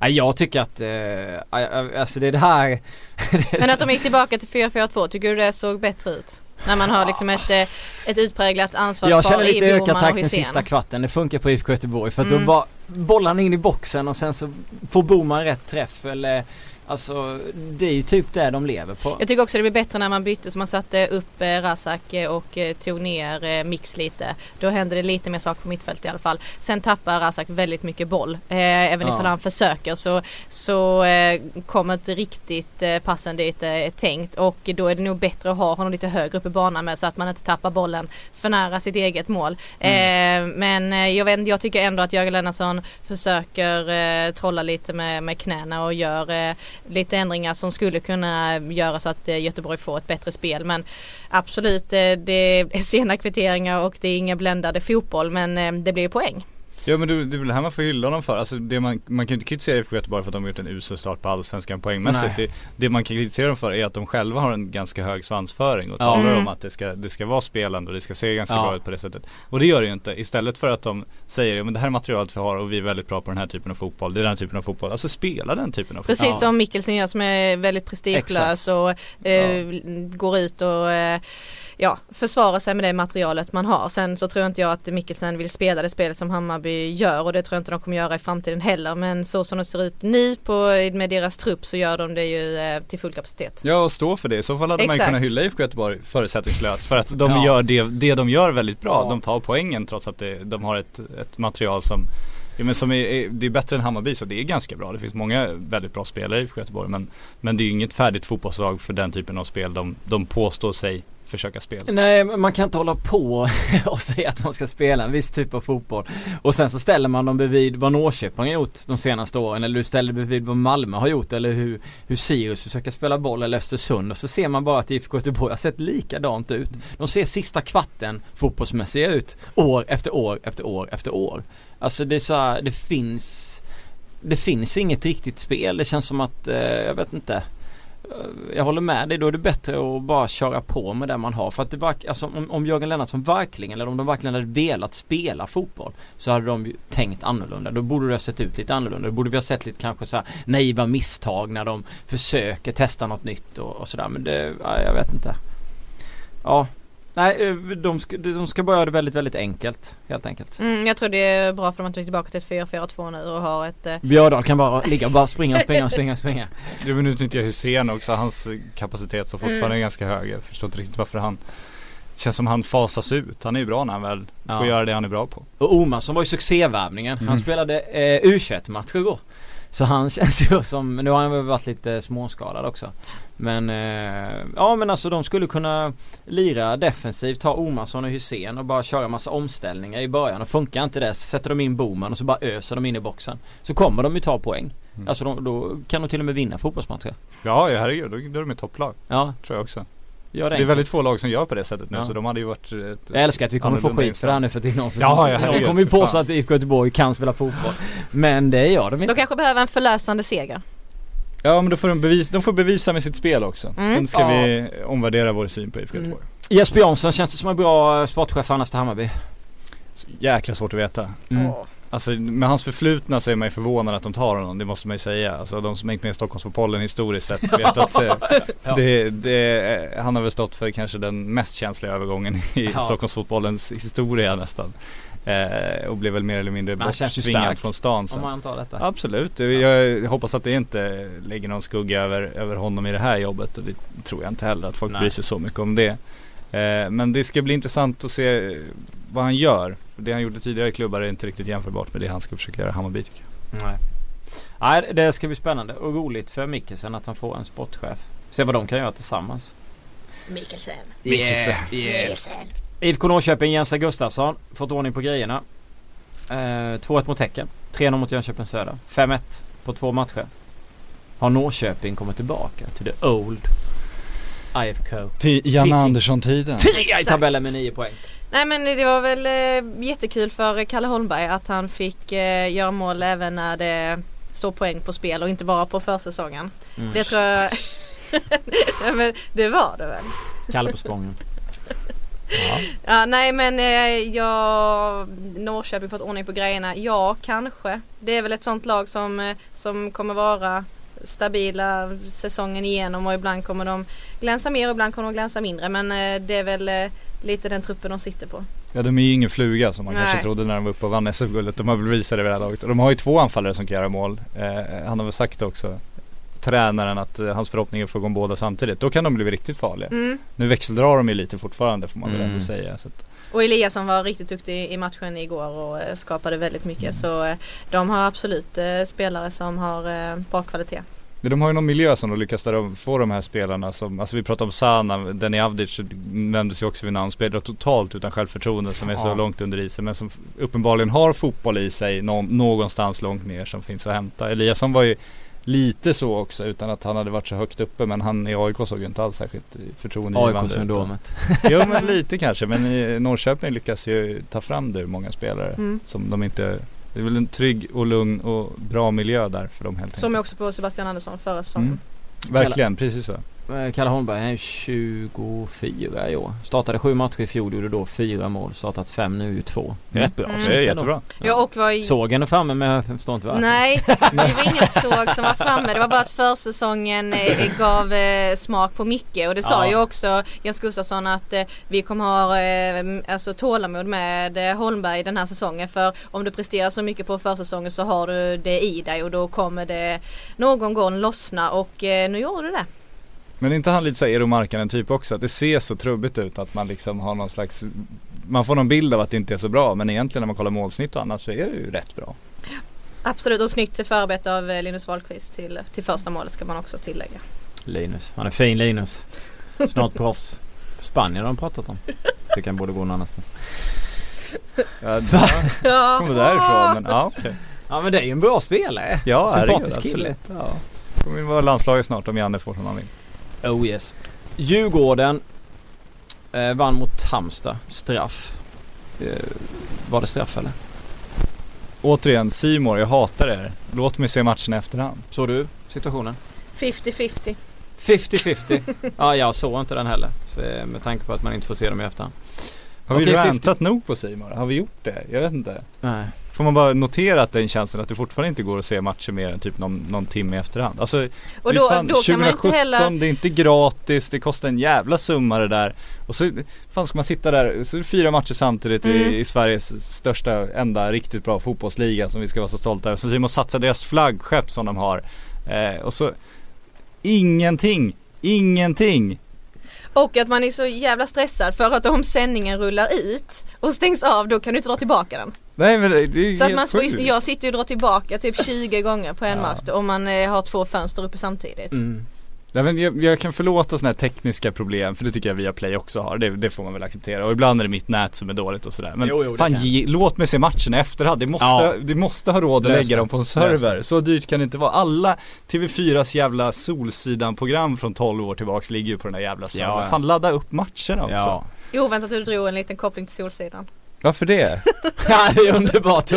Jag tycker att alltså det är det här. Men att de gick tillbaka till 4-4-2, tycker du det såg bättre ut? När man har liksom ett utpräglat ansvar. Jag känner lite ökad takt den sista kvarten. Det funkar på IFK Göteborg, för att då var bollen in i boxen och sen så får Boman rätt träff, eller alltså det är ju typ det de lever på. Jag tycker också det blir bättre när man bytte, så man satte upp Razak och tog ner Mix lite. Då hände det lite mer saker på mittfält i alla fall. Sen tappar Razak väldigt mycket boll. Även ifall han försöker så kommer inte riktigt passen dit tänkt. Och då är det nog bättre att ha honom lite högre upp i banan med, så att man inte tappar bollen för nära sitt eget mål. Men jag tycker ändå att Jörgen Lennartsson försöker trolla lite med knäna och gör lite ändringar som skulle kunna göra så att Göteborg får ett bättre spel. Men absolut, det är sena kvitteringar och det är inga bländade fotboll, men det blir poäng. Ja, men det är väl det här man får hylla dem för. Alltså det man kan ju inte kritisera IFK Göteborg för att de har gjort en usel start på Allsvenskan poängmässigt. Det man kan kritisera dem för är att de själva har en ganska hög svansföring och talar om att det ska vara spelande och det ska se ganska bra ut på det sättet. Och det gör det ju inte. Istället för att de säger att det här är materialet vi har och vi är väldigt bra på den här typen av fotboll. Det är den typen av fotboll. Alltså spela den typen av fotboll. Precis som Mikkelsen gör, som är väldigt prestigelös och går ut och... försvara sig med det materialet man har. Sen så tror inte jag att Mikkelsen vill spela det spelet som Hammarby gör, och det tror jag inte de kommer göra i framtiden heller. Men så som det ser ut nu med deras trupp så gör de det ju till full kapacitet. Ja, och stå för det. I så fall hade man kunnat hylla IFK Göteborg förutsättningslöst för att de gör det de gör väldigt bra. Ja. De tar poängen trots att de har ett material som... Ja, men det är bättre än Hammarby, så det är ganska bra. Det finns många väldigt bra spelare i Göteborg, men det är ju inget färdigt fotbollslag för den typen av spel de påstår sig försöka spela. Nej, man kan inte hålla på och säga att man ska spela en viss typ av fotboll och sen så ställer man dem bevid vad Norrköping har gjort de senaste åren, eller du ställer bevid vad Malmö har gjort, eller hur Sirius försöker spela boll, eller Östersund, och så ser man bara att IFK Göteborg har sett likadant ut. De ser sista kvarten fotbollsmässiga ut år efter år efter år efter år. Alltså det är så här, det finns inget riktigt spel. Det känns som att jag vet inte. Jag håller med dig, då är det bättre att bara köra på med det man har, för att om Jörgen Lennartsson verkligen, eller om de verkligen hade velat spela fotboll, så hade de ju tänkt annorlunda. Då borde det ha sett ut lite annorlunda. Då borde vi ha sett lite kanske så här naiva misstag när de försöker testa något nytt och sådär, men det, jag vet inte. Ja. Nej, de ska börja det väldigt, väldigt enkelt, helt enkelt. Jag tror det är bra för dem att vi tillbaka till ett 4-4-2 nu och ha ett... Björdal kan bara ligga och bara springa. Det vill nu inte jag Hussein också, hans kapacitet som fortfarande är ganska hög. Jag förstår inte riktigt varför han... känns som han fasas ut. Han är ju bra när han väl får göra det han är bra på. Och Omarsson var ju succévärvningen. Han spelade U21-matcher igår. Så han känns ju som... Nu har han väl varit lite småskadad också. Men men alltså de skulle kunna lira defensivt, ta Omarsson och Hussein och bara köra massa omställningar i början. Och funkar inte det så sätter de in Boman och så bara öser de in i boxen. Så kommer de ju ta poäng. Alltså då kan de till och med vinna fotbollsmatcher. Ja, herregud. Då är de ett topplag. Ja. Tror jag också. Det är väldigt få lag som gör på det sättet nu, så de hade ju varit... Jag älskar att vi kommer få skit för det här nu, för det är någon som... de kommer ju påstå att IFK Göteborg kan spela fotboll. Men det gör de inte. De kanske behöver en förlösande seger. Ja, men då får de får bevisa med sitt spel också. Sen ska vi omvärdera vår syn på IFK Göteborg. Jesper Jansson, känns det som en bra sportchef annars till Hammarby? Så jäkla svårt att veta. Alltså, med hans förflutna så är man ju förvånad att de tar honom, det måste man ju säga. Alltså, de som hängt med i Stockholmsfotbollen historiskt sett vet att han har väl stått för kanske den mest känsliga övergången i Stockholmsfotbollens historia nästan. Och blev väl mer eller mindre borttvingad från stan sen. Om man tar detta. Absolut, jag hoppas att det inte lägger någon skugga över honom i det här jobbet, och det tror jag inte heller att folk bryr sig så mycket om det. Men det ska bli intressant att se vad han gör. Det han gjorde tidigare i klubbar är inte riktigt jämförbart med det han ska försöka göra i Hammarby, tycker jag. Nej, det ska bli spännande och roligt för Mikkelsen att han får en sportchef. Se vad de kan göra tillsammans. Mikkelsen. IFK Norrköping, Jens Gustafsson fått ordning på grejerna. 2-1 mot Häcken, 3-0 mot Jönköping Söder, 5-1 på 2 matcher. Har Norrköping kommit tillbaka till the old IFK? Till Janne Andersson-tiden. 3 i tabellen med 9 poäng. Nej, men det var väl jättekul för Kalle Holmberg att han fick göra mål även när det står poäng på spel och inte bara på försäsongen. Det tror jag... Nej, men det var det väl. Kalle på spången. Ja, nej, men Norrköping fått ordning på grejerna. Ja, kanske. Det är väl ett sånt lag som kommer vara stabila säsongen igenom, och ibland kommer de glänsa mer och ibland kommer de glänsa mindre, men det är väl lite den truppen de sitter på. Ja, de är ju ingen fluga som man kanske trodde när de var uppe och vann SF-guldet. De har väl visat det vid det här laget, och de har ju 2 anfallare som kan göra mål. Han har väl sagt också, tränaren, att hans förhoppningar får gå om båda samtidigt. Då kan de bli riktigt farliga. Nu växeldrar de ju lite fortfarande, får man väl ändå säga. Så att... Och Elias som var riktigt duktig i matchen igår och skapade väldigt mycket. Så de har absolut spelare som har bra kvalitet. Men de har ju någon miljö som de lyckas få de här spelarna som, alltså vi pratar om Sana, Deni Avdic nämndes ju också vid namn, spelare totalt utan självförtroende som är så långt under isen, men som uppenbarligen har fotboll i sig någonstans långt ner som finns att hämta. Eliasson var ju lite så också, utan att han hade varit så högt uppe, men han i AIK såg ju inte alls särskilt förtroendegivande. AIK-syndromet. Jo, men lite kanske, men i Norrköping lyckas ju ta fram det många spelare som de inte... Det är väl en trygg och lugn och bra miljö där för dem helt enkelt. Som är också på Sebastian Andersson förra som... Verkligen, precis så. Kalle Holmberg är 24 i år. Startade 7 matcher i fjol, gjorde då 4 mål. Startat 5, nu är 2. Rätt bra. Det är jättebra. Ja, och var i... Såg henne framme, men jag förstår inte varför. Nej, det var inget såg som var framme. Det var bara att försäsongen gav smak på mycket. Och det sa ju också Jens Gustafsson att vi kommer ha alltså tålamod med Holmberg den här säsongen. För om du presterar så mycket på försäsongen så har du det i dig. Och då kommer det någon gång lossna. Och nu gjorde du det. Men inte han lite så här Eromarkaren typ också, att det ser så trubbigt ut, att man liksom har någon slags, man får någon bild av att det inte är så bra, men egentligen när man kollar målsnitt och annat så är det ju rätt bra. Absolut, och snyggt förarbete av Linus Wahlkvist till första målet ska man också tillägga. Linus, han är fin Linus. Snart proffs. Spanien har de pratat om. Tycker han borde gå någon annanstans. Ja, där kommer därifrån, men ja, okej. Ja, men det är ju en bra spelare. Ja, sympatisk kille. Ja. Kommer ju vara landslaget snart om Janne får som han vill. Oh yes. Djurgården vann mot Hamsta. Straff. Var det straff eller? Återigen, Simon, jag hatar er. Låt mig se matchen efterhand. Så du situationen? 50-50. 50-50. Ja, jag såg inte den heller. Så, med tanke på att man inte får se dem i efterhand. Har vi rantat nog på Simon? Har vi gjort det? Jag vet inte. Nej. Får man bara notera att den chansen att det fortfarande inte går att se matcher mer än typ någon timme i efterhand. Alltså, och då, fan, då 2017, kan man inte heller... det är inte gratis, det kostar en jävla summa det där. Och så fan ska man sitta där, och så är det 4 matcher samtidigt i Sveriges största, enda riktigt bra fotbollsliga som vi ska vara så stolta över. Så vi måste satsa deras flaggskepp som de har. Och så ingenting. Och att man är så jävla stressad för att om sändningen rullar ut och stängs av, då kan du inte dra tillbaka den. Nej, men det är så att man jag sitter och drar tillbaka typ 20 gånger på en match om man har 2 fönster uppe samtidigt. Mm. Nej, men jag kan förlåta såna här tekniska problem, för det tycker jag Viaplay också har. Det får man väl acceptera. Och ibland är det mitt nät som är dåligt och sådär. Men låt mig se matchen i efterhand. Det måste ha råd att lägga dem på en server. Så dyrt kan det inte vara. Alla TV4s jävla Solsidan-program från 12 år tillbaks ligger ju på den där jävla servern. Ja. Fan, ladda upp matcherna också. Ja. Jo, vänta, du drog en liten koppling till Solsidan. Varför det? Ja, det är underbart. Ja.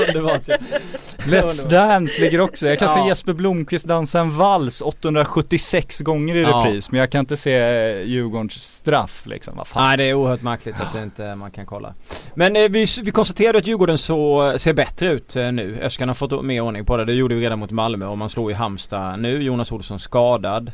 Let's Dance ligger också. Jag kan se Jesper Blomqvist dansa en vals 876 gånger i repris, men jag kan inte se Djurgårdens straff liksom. Vad fan? Nej, det är oerhört märkligt att det inte man kan kolla. Men vi konstaterade att Djurgården ser bättre ut nu. Öskan har fått mer ordning på det. Det gjorde vi redan mot Malmö och man slår i Halmstad nu. Jonas Olsson skadad.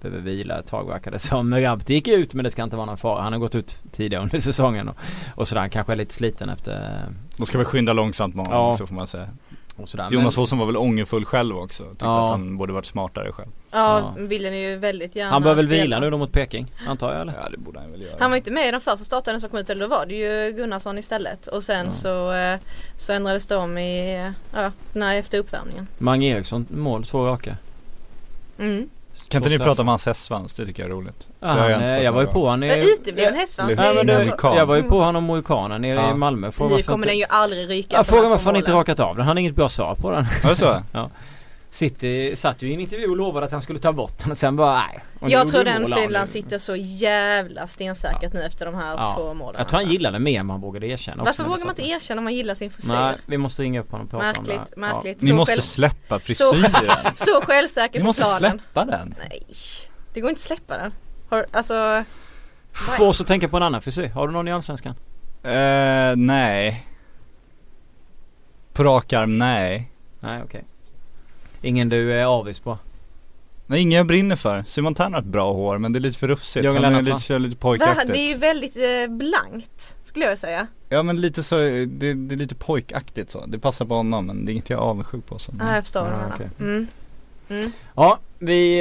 Behöver vila ett tag, verkar det som. Rabt gick ut, men det ska inte vara någon fara. Han har gått ut tidigare under säsongen och sådär. Han kanske är lite sliten efter... Då ska vi skynda långsamt med honom, så får man säga. Och sådär. Jonas Håsson var väl ångerfull själv också. Tyckte att han borde varit smartare själv. Ja. Ville ni ju väldigt gärna. Han bör väl vila nu då mot Peking, antar jag, eller? Ja, det borde han väl göra. Han var inte med i de första starten som kom ut, eller då var det ju Gunnarsson istället. Och sen så ändrades det om efter uppvärmningen. Mange Eriksson, mål 2 raka. Kan inte ni prata om hans hästsvans? Det tycker jag är roligt. Jag var ju på han jag var ju på han om mohikanen nere i Malmö. Nu kommer den ju aldrig ryka. Jag frågar varför han inte rakat av den. Han har inget bra svar på den. Så? City satt ju i en intervju och lovade att han skulle ta bort den. Och sen bara, nej. Jag tror den Finland sitter så jävla stensäkert nu efter de här 2 månaderna. Jag tror han gillar det mer än han vågade erkänna. Varför vågar man inte erkänna om man gillar sin frisyr? Nej, vi måste ringa upp honom och prata om det. Märkligt. Ni måste släppa frisyren. Så självsäkert på planen. Ni måste släppa den. Nej, det går inte att släppa den. Få oss att tänka på en annan frisyr. Har du någon i Allsvenskan? Nej. På rak arm, nej. Nej, okej. Ingen du är avvis på? Nej, ingen jag brinner för. Simon Tärn har ett bra hår, men det är lite för rufsigt. Han är lite pojkaktigt. Det är ju väldigt blankt, skulle jag säga. Ja, men lite så, det är lite pojkaktigt så. Det passar på honom, men det är inget jag är avundsjuk på. Så. Ja, jag förstår okay. Ja,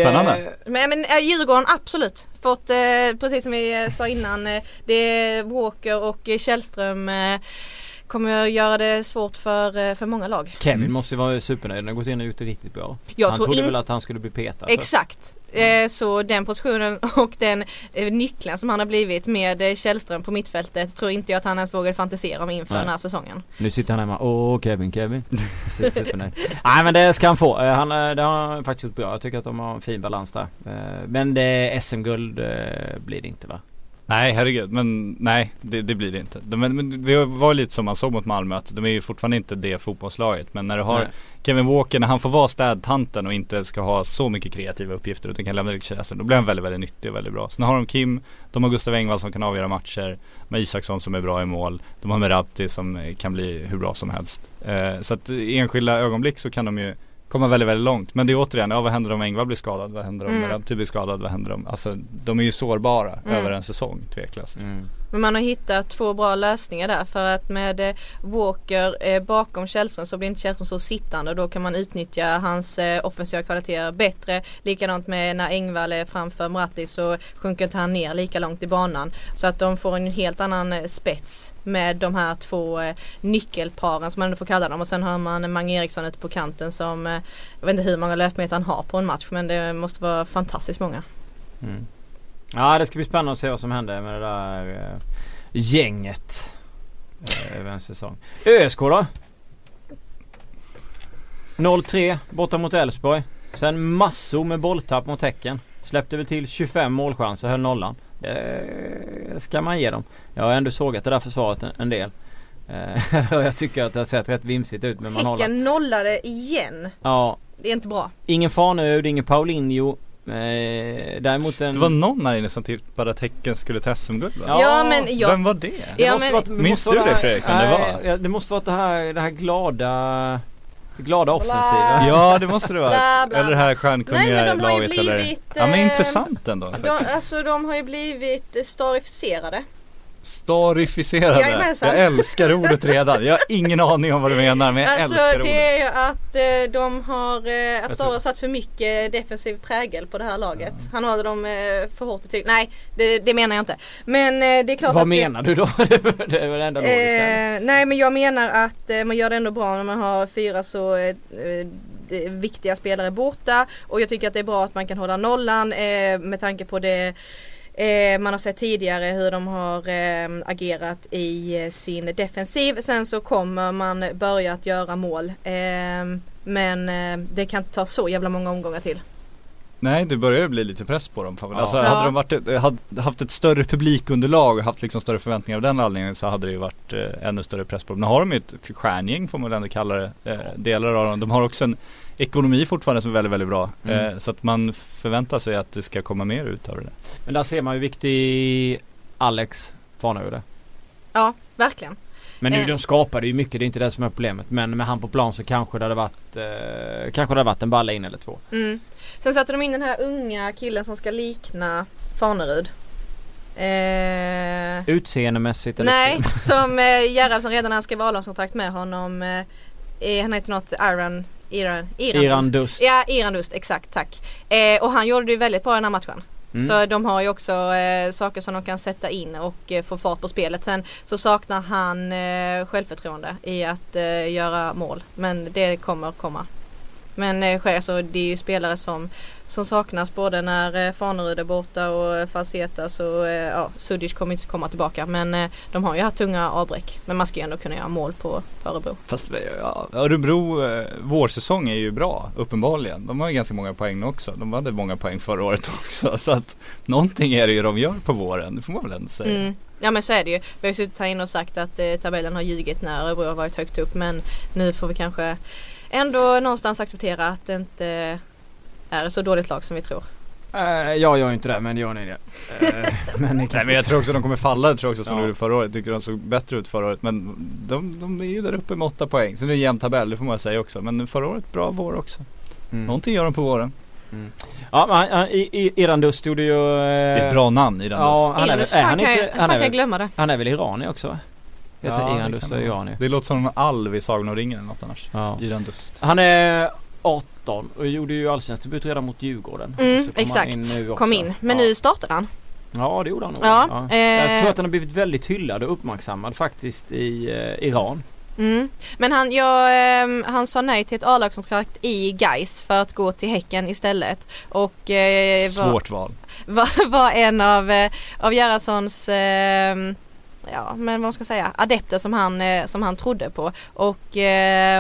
spännande. Men Djurgården, absolut. Fått, precis som vi sa innan, det är Walker och Källström... kommer göra det svårt för många lag. Kevin måste vara supernöjd. Han har gått in och gjort det riktigt bra. Han trodde väl att han skulle bli petad. Exakt. Så den positionen och den nyckeln som han har blivit med Källström på mittfältet tror inte jag att han ens vågar fantisera om inför den här säsongen. Nu sitter han hemma. Åh, Kevin. Nej, men det ska han få. Det har han faktiskt gjort bra. Jag tycker att de har en fin balans där. Men det SM-guld blir det inte, va? Nej, herregud. Men nej, det blir det inte. Men det var lite som man såg mot Malmö, att de är ju fortfarande inte det fotbollslaget. Men när du har Kevin Walker, när han får vara städtanten och inte ska ha så mycket kreativa uppgifter utan kan lämna ut kästen, då blir han väldigt, väldigt nyttig och väldigt bra. Sen har de Kim, de har Gustav Engvall som kan avgöra matcher, med Isaksson som är bra i mål, de har Merabti som kan bli hur bra som helst. Så att i enskilda ögonblick så kan de ju komma väldigt, väldigt långt. Men det är återigen, vad händer om Engvall blir skadad? Vad händer om Merabti blir skadad? Vad händer om... Alltså, de är ju sårbara över en säsong, tveklöst. Mm. Men man har hittat två bra lösningar där, för att med Walker bakom Källström så blir inte Källström så sittande, och då kan man utnyttja hans offensiva kvaliteter bättre. Likadant med när Engvall är framför Merabti så sjunker inte han ner lika långt i banan, så att de får en helt annan spets med de här två nyckelparen som man får kalla dem. Och sen har man Mange Eriksson ute på kanten som, jag vet inte hur många löpmeter han har på en match, men det måste vara fantastiskt många. Mm. Ja, det ska bli spännande att se vad som händer med det där gänget över en säsong. ÖSK då? 0-3 borta mot Elfsborg. Sen massor med bolltapp mot Häcken. Släppte väl till 25 målchanser, höll nollan. Det ska man ge dem. Jag har ändå sågat det där försvaret en del. Jag tycker att det har sett rätt vimsigt ut. Men man håller. Häcken nollade igen. Ja. Det är inte bra. Ingen Farnöd, ingen Paulinho. Däremot det var någon här inne som tippade att Häcken skulle ta SM-guld. Ja, men vem var det? Minns du det, Fredrik? Det måste vara det här glada offensiva. Ja, det måste det vara. Eller det här stjärnkungliga laget. Ja, men intressant ändå. De har ju blivit starificerade. Jag älskar ordet redan. Jag har ingen aning om vad du menar, men jag älskar ordet. Det är ju att de har att Stare har satt för mycket defensiv prägel på det här laget. Ja. Han håller dem för hårt i tyg. Nej, det menar jag inte. Men det är klart. Vad menar du då? Det var det enda logiska. Nej, men jag menar att man gör det ändå bra när man har fyra så viktiga spelare borta, och jag tycker att det är bra att man kan hålla nollan med tanke på det. Man har sett tidigare hur de har agerat i sin defensiv. Sen så kommer man börja att göra mål. Men det kan ta så jävla många omgångar till. Nej, det börjar bli lite press på dem. Alltså, hade de haft ett större publikunderlag och haft liksom större förväntningar av den anledningen, så hade det ju varit ännu större press på dem. Nu har de ju ett stjärngäng, får man ändå kalla det, delar av dem. De har också en ekonomi fortfarande som är väldigt, väldigt bra. Så att man förväntar sig att det ska komma mer ut av det. Men där ser man hur viktig Alex fan över det. Ja, verkligen. Men nu de skapade ju mycket, det är inte det som är problemet. Men med han på plan så kanske det hade varit, en balla in eller två. Mm. Sen satte de in den här unga killen som ska likna Farnerud. Utseendemässigt? Nej, som Gerhardsson redan han skrev avlagskontrakt med honom. Han heter något Iran Dust. Ja, Iran Dust, exakt, tack. Och han gjorde det ju väldigt bra i den här matchen. Mm. Så de har ju också saker som de kan sätta in och få fart på spelet. Sen så saknar han självförtroende i att göra mål. Men det kommer komma. Men det är ju spelare som saknas både när Farnerud är borta och Falseta, så Sudic kommer inte komma tillbaka. Men de har ju haft tunga avbräck. Men man ska ju ändå kunna göra mål på Örebro. Fast Örebro, vårsäsong är ju bra, uppenbarligen. De har ju ganska många poäng också. De hade många poäng förra året också. Så att någonting är det ju de gör på våren, det får man väl ändå säga. Mm. Ja, men så är det ju. Vi har ju ta in och sagt att tabellen har ljugit när Örebro har varit högt upp. Men nu får vi kanske ändå någonstans acceptera att det inte är så dåligt lag som vi tror. Jag gör inte det, men gör ni det? Men jag tror också de kommer falla. Jag tror också som förra året. Tycker de såg bättre ut förra året. Men de är ju där uppe med 8 poäng. Så det är en jämn tabell, det får man säga också. Men förra året, bra vår också. Mm. Någonting gör de på våren. Mm. Ja, men Iran Dust gjorde ju... Det är ett bra namn, Iran Dust. Ja, han är väl glömma det. Han är väl iranier också? Ja, det låter som en alv i Sagan om ringen eller något annars. Ja. Iran Dust. Han är 18 och gjorde ju allsvenskan debut redan mot Djurgården. Mm, exakt. Kom in. Men nu startade han. Ja, det gjorde han nog. Ja. Jag tror att han har blivit väldigt hyllad och uppmärksammad faktiskt i Iran. Mm. Men han sa nej till ett A-lagskontrakt i Gais för att gå till Häcken istället. Och, svårt val. Var en av Göranssons... ja, men vad ska jag säga, adepter som han trodde på. Och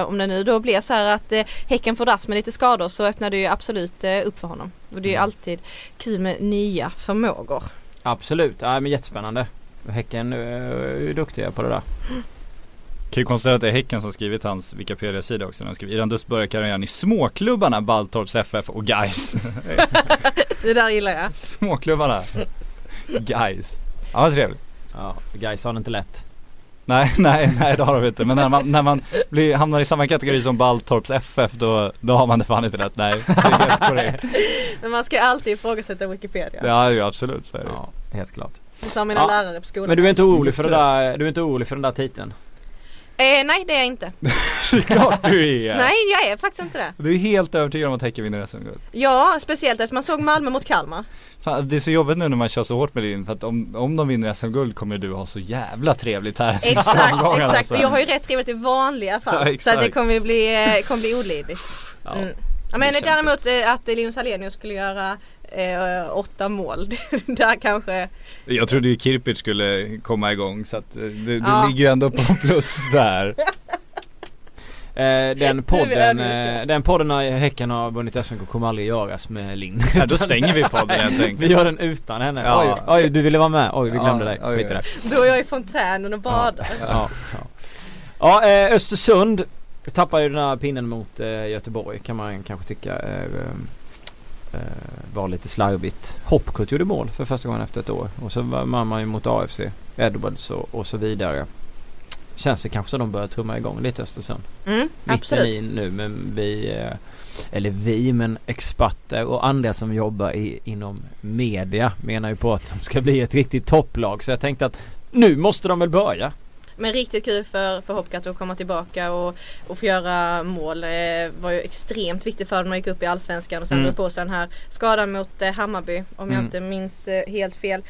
om det nu då blir så här att Häcken får dras med lite skador, så öppnar det ju absolut upp för honom. Och det är ju alltid kul med nya förmågor. Absolut, ja, men jättespännande. Häcken är duktiga på det där. Kan ju konstatera att det är Häcken som skrivit hans Wikipedia-sida också. Han skriver Iran Dust börjar karriären i småklubbarna Baltorps FF och Gais. Det där gillar jag. Småklubbarna Gais. Ja, vad trevligt. Ja, Gais har det inte lätt. Nej, det har de inte. Men när man hamnar i samma kategori som Baltorps FF, då har man det fan inte lätt. Nej, det är helt korrekt. Men man ska alltid ifrågasätta Wikipedia. Ja, ju absolut, så är det. Ja, helt klart. Det sa mina lärare på skolan. Men du är inte orolig för den där titeln? Nej, det är jag inte. Det är klart du är. Nej, jag är faktiskt inte det. Du är helt övertygad om att Häcken vinner SM-guld. Ja, speciellt eftersom man såg Malmö mot Kalmar. Fan, det är så jobbigt nu när man kör så hårt med din. För att om de vinner SM-guld kommer du ha så jävla trevligt här. Exakt. Och jag har ju rätt trevligt i vanliga fall. Ja, så att det kommer bli olidligt. Mm. Ja, men däremot att Linus Hallenius skulle göra 8 mål där kanske. Jag trodde ju Kirpich skulle komma igång, så att du ligger ju ändå på plus där. Den podden när Häcken har vunnit SMK kommer aldrig göras med Linn. Ja, då stänger vi podden helt enkelt. Vi gör den utan henne. Ja. Oj, du ville vara med. Oj, vi glömde dig. Skit i det. Då är jag i fontänen och badar. Ja, Östersund tappar ju den här pinnen mot Göteborg, kan man kanske tycka var lite slarvigt. Hoppkut gjorde mål för första gången efter ett år. Och så var man ju mot AFC Edwards och så vidare. Känns det kanske som de börjar trumma igång lite Östersund. Absolut. Nu, men men experter och andra som jobbar inom media menar ju på att de ska bli ett riktigt topplag. Så jag tänkte att nu måste de väl börja. Men riktigt kul för Hoppkatt att komma tillbaka och få göra mål. Var ju extremt viktigt för dem att gick upp i Allsvenskan och sen drog på sig den här skadan mot Hammarby, om jag inte minns helt fel.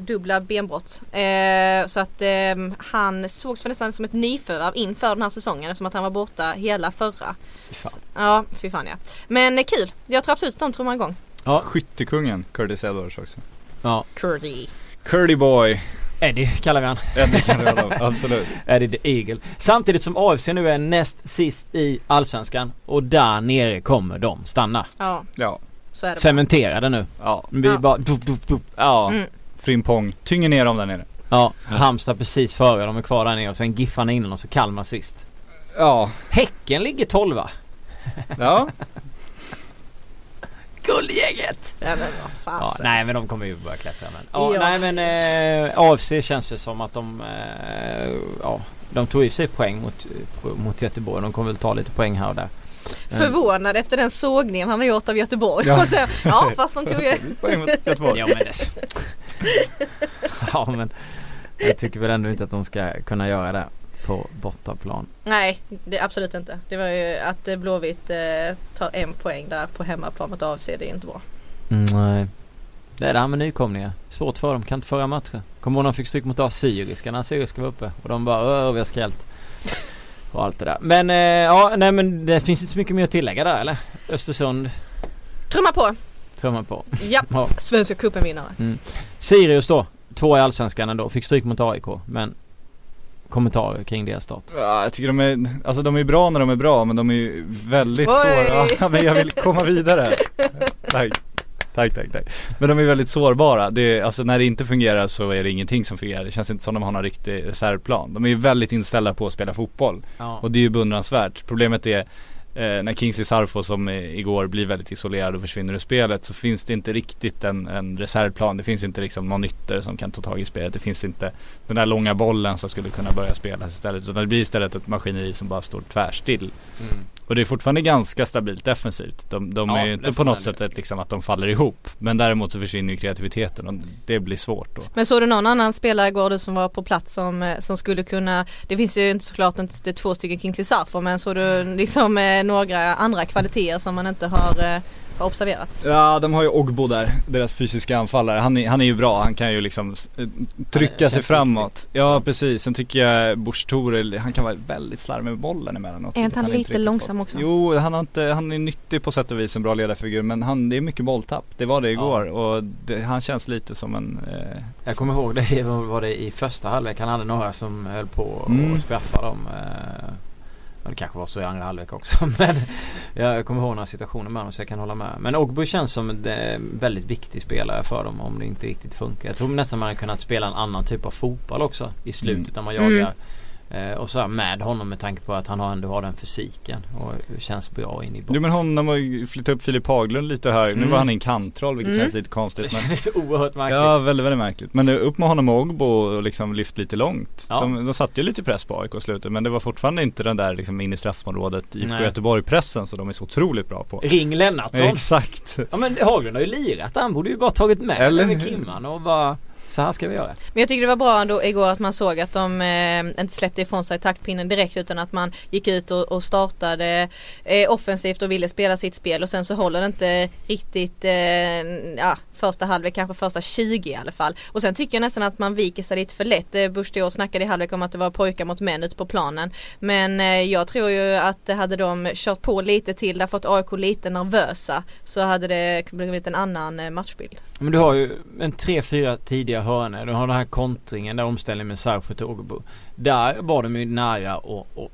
Dubbla benbrott. Så att han sågs för nästan som ett nyförvärv inför den här säsongen, eftersom att han var borta hela förra. Fy fan. Men kul. Jag tror absolut att de trummar igång. Ja. Skyttekungen, Curtis Edwards också. Ja. Curdy boy. Eddie kallar vi han. Eddie kallar vi honom, absolut. Eddie the Eagle. Samtidigt som AFC nu är näst sist i Allsvenskan. Och där nere kommer de stanna. Ja. Så är det. Cementerade nu. Ja. Vi bara... Ja. Frimpong. Tynger ner dem där nere. Ja. Halmstad precis före. De är kvar där nere. Och sen Giffarna innan och så Kalmar sist. Ja. Häcken ligger 12. Ja. Guldgänget. Ja, men vad fan. Ja, nej, men de kommer ju börja klättra, men. Ja, nej, men AFC känns det som att de tog i sig poäng mot Göteborg. De kommer väl ta lite poäng här och där. Förvånad efter den sågningen han har gjort av Göteborg. Ja, så, fast de tog ju poäng mot Göteborg. Men jag tycker väl ändå inte att de ska kunna göra det på bortaplan. Nej, det absolut inte. Det var ju att Blåvitt tar en poäng där på hemmaplan mot AFC, det är inte bra. Nej. Det är det här med nykomlingar. Svårt för dem, kan inte föra matcher. Kommer de fick stryk mot AFC Syriskarna, Syriska var uppe och de bara vi har skrällt. Och allt det där. Men men det finns inte så mycket mer att tillägga där, eller? Östersund trumma på. Ja. Svenska cupen vinnare. Sirius då, 2 i Allsvenskan ändå, fick stryk mot AIK, men kommentarer kring deras start. Ja, jag tycker de är bra när de är bra, men de är ju väldigt sårbara. Ja, men jag vill komma vidare. Tack. Men de är väldigt sårbara. Det är, när det inte fungerar så är det ingenting som fungerar. Det känns inte som de har någon riktig reservplan. De är ju väldigt inställda på att spela fotboll. Ja. Och det är ju beundransvärt. Problemet är när Kingsley Sarfo som igår blir väldigt isolerad och försvinner ur spelet, så finns det inte riktigt en reservplan. Det finns inte liksom någon ytter som kan ta tag i spelet. Det finns inte den där långa bollen som skulle kunna börja spelas istället. Utan det blir istället ett maskineri som bara står tvärstill. Och det är fortfarande ganska stabilt defensivt. De är ju inte på något sätt att de faller ihop. Men däremot så försvinner ju kreativiteten och det blir svårt då. Men såg du någon annan spelare igår som var på plats som skulle kunna... Det finns ju inte såklart inte 2 stycken Kingsley Sarfo, men såg du några andra kvaliteter som man inte har har observerat. Ja, de har ju Ogbo där, deras fysiska anfallare. Han är ju bra, han kan ju liksom trycka sig framåt. Riktigt. Ja, precis. Sen tycker jag Borstore, han kan vara väldigt slarvig med bollen emellanåt. Är inte han lite långsam också? Jo, han är nyttig på sätt och vis, en bra ledarfigur, men det är mycket bolltapp. Det var det igår och han känns lite som en... Jag kommer ihåg det, var det i första halvlek, han hade några som höll på och straffade dem. Det kanske var så i andra halvlek också, men jag kommer ihåg några situationer med dem så jag kan hålla med. Men Ogbu känns som en väldigt viktig spelare för dem om det inte riktigt funkar. Jag tror nästan man hade kunnat spela en annan typ av fotboll också i slutet när man jagar. Och så med honom med tanke på att han ändå har den fysiken och känns bra in i boxen. Men honom har flyttat upp Filip Haglund lite här. Nu var han en kantroll, vilket känns lite konstigt. Det känns oerhört märkligt. Ja, väldigt, väldigt märkligt. Men upp med honom och Ogbo och liksom lyft lite långt. Ja. De satt ju lite press på AIK i slutet, men det var fortfarande inte den där liksom in i straffområdet IFK Göteborg-pressen som de är så otroligt bra på. Ring Lennartsson. Exakt. Ja, men Haglund har ju lirat. Han borde ju bara tagit med eller Kimman och bara... Så här ska vi göra. Men jag tycker det var bra ändå igår att man såg att de inte släppte ifrån sig taktpinnen direkt, utan att man gick ut och startade offensivt och ville spela sitt spel, och sen så håller det inte riktigt första halvlek, kanske första 20 i alla fall. Och sen tycker jag nästan att man viker sig lite för lätt. Bursdeo snackade i halvlek om att det var pojkar mot män ute på planen, men jag tror ju att hade de kört på lite till, därför att AIK lite nervösa, så hade det blivit en annan matchbild. Men du har ju en 3-4 tidigare hörner. Du har den här kontringen där omställningen med Sarfo till Ogbo. Där var de ju nära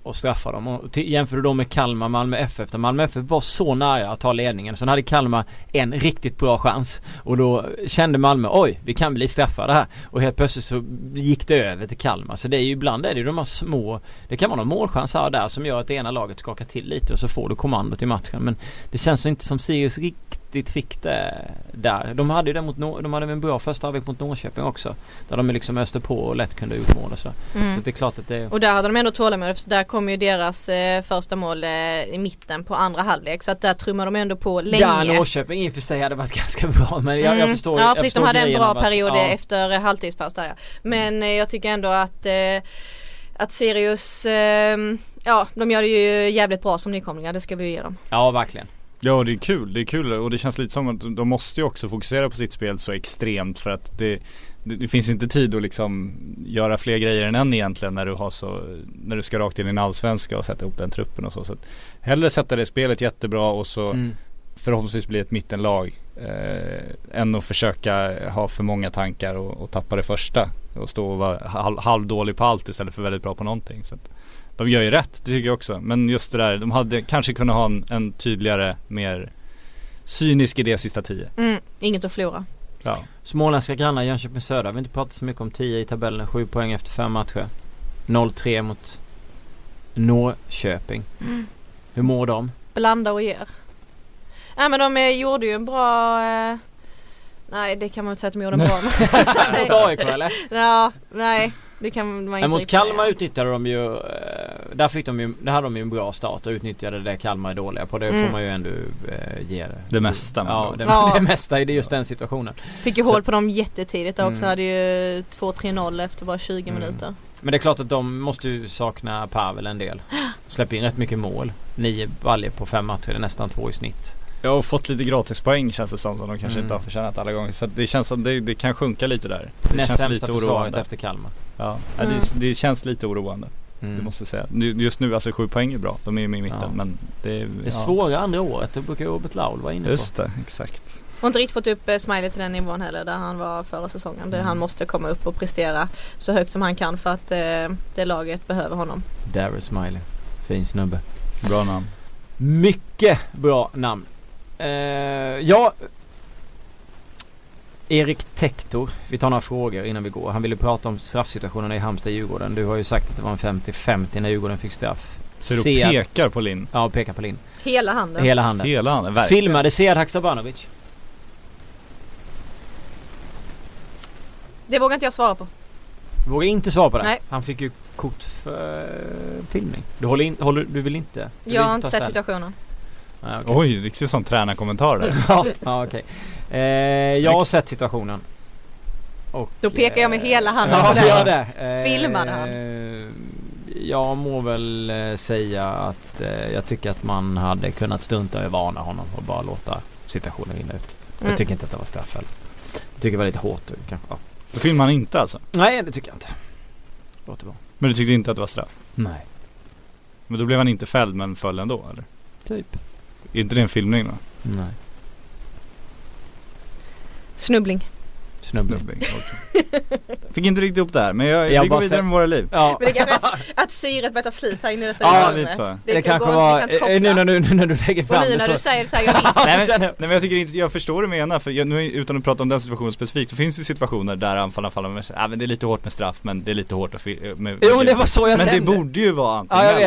att straffa dem. Och jämför du dem med Kalmar, Malmö FF. Där Malmö FF var så nära att ta ledningen. Sen hade Kalmar en riktigt bra chans. Och då kände Malmö, oj, vi kan bli straffade här. Och helt plötsligt så gick det över till Kalmar. Så det är ju ibland är det de här små... Det kan vara någon målchans här och där som gör att det ena laget skakar till lite. Och så får du kommandot i matchen. Men det känns inte som Sirius riktigt fick det där. De hade ju det mot de hade en bra första halvlek mot Norrköping också. Där de liksom öste på och lätt kunde utmåla så. Så det är klart att det... Och där hade de ändå tålamod. Där kom ju deras första mål i mitten på andra halvlek. Så att där trummar de ändå på länge. Ja, Norrköping i och för sig hade varit ganska bra. Men jag förstår... Ja, precis. De hade en bra period efter halvtidspaus där. Men jag tycker ändå att Sirius... de gör det ju jävligt bra som nykomlingar. Det ska vi ju ge dem. Ja, verkligen. Ja, det är kul och det känns lite som att de måste ju också fokusera på sitt spel så extremt, för att det finns inte tid att liksom göra fler grejer än egentligen när du ska rakt in i en allsvenska och sätta ihop den truppen och så att hellre sätta det spelet jättebra och så förhoppningsvis bli ett mittenlag än att försöka ha för många tankar och tappa det första och stå och vara halvdålig på allt istället för väldigt bra på någonting, så att de gör ju rätt, det tycker jag också. Men just det där, de hade kanske kunnat ha en tydligare, mer cynisk idé sista 10. Inget att förlora. Ja. Småländska grannar Jönköping Söder. Vi har inte pratat så mycket om 10 i tabellen. 7 poäng efter 5 matcher. 0-3 mot Norrköping. Hur mår de? Blanda och ger. Nej, men de gjorde ju en bra... Nej, det kan man inte säga att de gjorde en bra. Mot AIK, eller? Ja, nej. Det kan man inte. Mot Kalmar utnyttjade de ju... Där hade de ju en bra start och utnyttjade det Kalmar är dåliga på. Det får man ju ändå ge det. Det mesta. Ja, det mesta är det just den situationen. Fick ju hål på dem jättetidigt också. Hade ju 2-3-0 efter bara 20 minuter. Men det är klart att de måste ju sakna Pavel en del. Släpper in rätt mycket mål. 9 baljer på 5 matcher, nästan 2 i snitt. Jag har fått lite gratispoäng, känns det som de kanske inte har förtjänat alla gånger. Så det känns som det kan sjunka lite där. Det näst känns sämsta lite oroande efter Kalmar. Ja. Det känns lite oroande. Det måste jag säga. Just nu, alltså 7 poäng är bra. De är ju med i mitten. Ja. Men det är svåra andra året. Det brukar Robert Laul vara inne på. Just det, exakt. Och inte riktigt fått upp Smiley till den nivån heller där han var förra säsongen. Där han måste komma upp och prestera så högt som han kan för att det laget behöver honom. Darryl Smiley. Fin snubbe. Bra namn. Mycket bra namn. Erik Tektor, vi tar några frågor innan vi går. Han ville prata om straffsituationerna i Halmstad-Djurgården. Du har ju sagt att det var en 50-50 när Djurgården fick straff. Så du pekar på Linn? Ja, pekar på Linn. Hela handen. Verkligen. Filmade Sead Haksabanovic? Det vågar inte jag svara på. Vågar inte svara på det? Nej. Han fick ju kort för filmning. Du vill inte? Jag har inte sett situationen. Ah, okay. Oj, riktigt sån tränarkommentar där. Okay. Jag har sett situationen. Och, då pekar jag med hela handen på det. Filmade han. Jag må väl säga att jag tycker att man hade kunnat stunta och varna honom och bara låta situationen vinna ut. Jag tycker inte att det var straff. Jag tycker det var lite hårt. Ja. Då filmar han inte alltså? Nej, det tycker jag inte. Låter bra. Men du tyckte inte att det var straff? Nej. Men då blev han inte fälld men föll ändå, eller? Typ. Är inte det en filmning då? Nej. Snubbling. Fick inte riktigt upp det här, men jag går vidare med våra liv. Ja. Men det kanske att syret börjar slita här inne i detta rummet. Ja, det kanske var nu när du lägger fram det så. När du säger så här, jag visste. Nej men jag tycker inte jag förstår det menar, för nu utan att prata om den situationen specifikt så finns det situationer där anfallarna faller med men det är lite hårt med straff, men det är lite hårt att med. Jo, det var så jag kände. Men det borde ju vara antingen. Ja, jag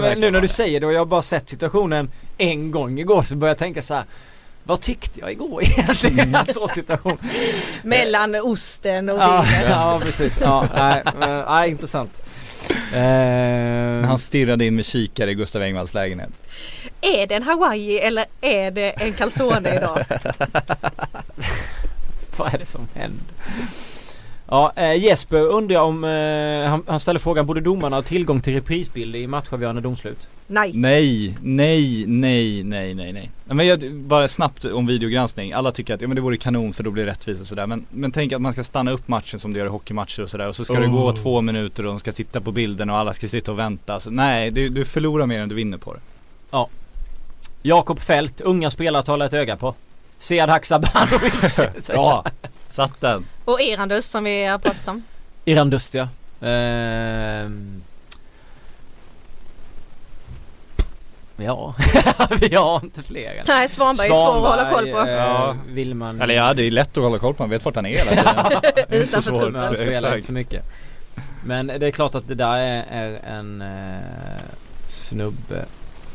vet. Men nu när du säger det, och jag har bara sett situationen en gång igår, så börjar jag tänka så här: vad tyckte jag igår egentligen? Så situation mellan osten och ja, precis. Ja, nej, intressant. Han stirrade in med kikare i Gustav Engvalls lägenhet. Är det en Hawaii eller är det en calzone idag? Vad är det som händer? Ja, Jesper undrar om han ställer frågan: borde domarna ha tillgång till reprisbilder i matchavgörande domslut? Nej. Men jag, bara snabbt om videogranskning. Alla tycker att det vore kanon för då blir det rättvist och sådär. Men tänk att man ska stanna upp matchen som det gör i hockeymatcher och sådär. Och så ska det gå 2 minuter och de ska titta på bilden och alla ska sitta och vänta. Så, nej, du förlorar mer än du vinner på det. Ja. Jakob Fält, unga spelare talar ett öga på. Sead Haksabanovic. Ja, satt den. Och Iran Dust som vi har pratat om. Iran Dust, ja. Ja, vi har inte fler. Nej, Svanberg är svår att hålla koll på. Ja. Vill man... Eller ja, det är lätt att hålla koll på. Man vet vart han är. Det är inte så svårt att spela inte så mycket. Men det är klart att det där är en snubbe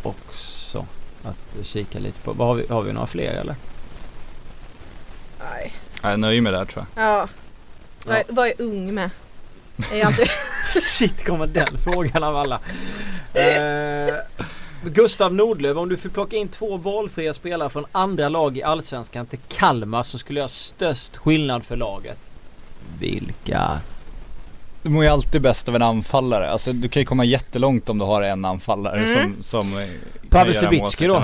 också. Att kika lite på. Har vi några fler eller? Nej. Jag är nöjd med det här, tror jag. Ja. Vad är ung med? Är jag inte... Shit, kommer den frågan av alla. Gustav Nordlöv, om du fick plocka in 2 valfria spelare från andra lag i Allsvenskan till Kalmar så skulle jag störst skillnad för laget. Vilka? Du mår ju alltid bäst av en anfallare. Alltså, du kan ju komma jättelångt om du har en anfallare som Pavel Sibicki då.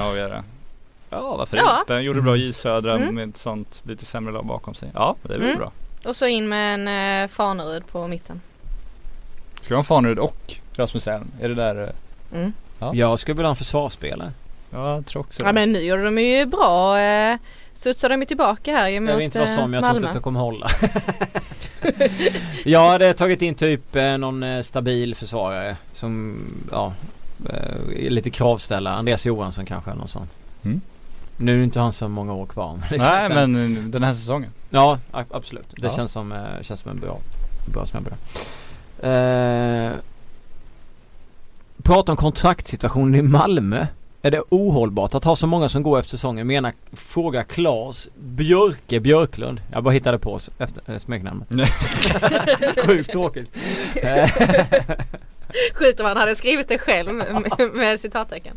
Ja, varför inte? Han gjorde bra i Södra med ett sånt lite sämre lag bakom sig. Ja, det blir bra. Och så in med en Fanerud på mitten. Ska de Fanerud och Rasmus Elm? Är det där... Ja. Jag skulle vilja ha en försvarsspelare. Ja, jag tror också det. Ja, men nu gör de ju bra. Stutsar de ju tillbaka här mot Malmö. Jag vet inte vad som, jag tror inte att de kommer hålla. Jag hade tagit in typ någon stabil försvarare som är lite kravställare. Andreas Johansson kanske, någon sån. Nu är inte han så många år kvar. Nej, men den här säsongen. Ja, absolut. Det känns som en bra smällare. Prata om kontraktsituationen i Malmö. Är det ohållbart att ha så många som går efter säsongen? Fråga Claes Björklund. Jag bara hittade på efter smeknamnet. Sjukt tråkigt. Skit om han hade skrivit det själv med citattecken.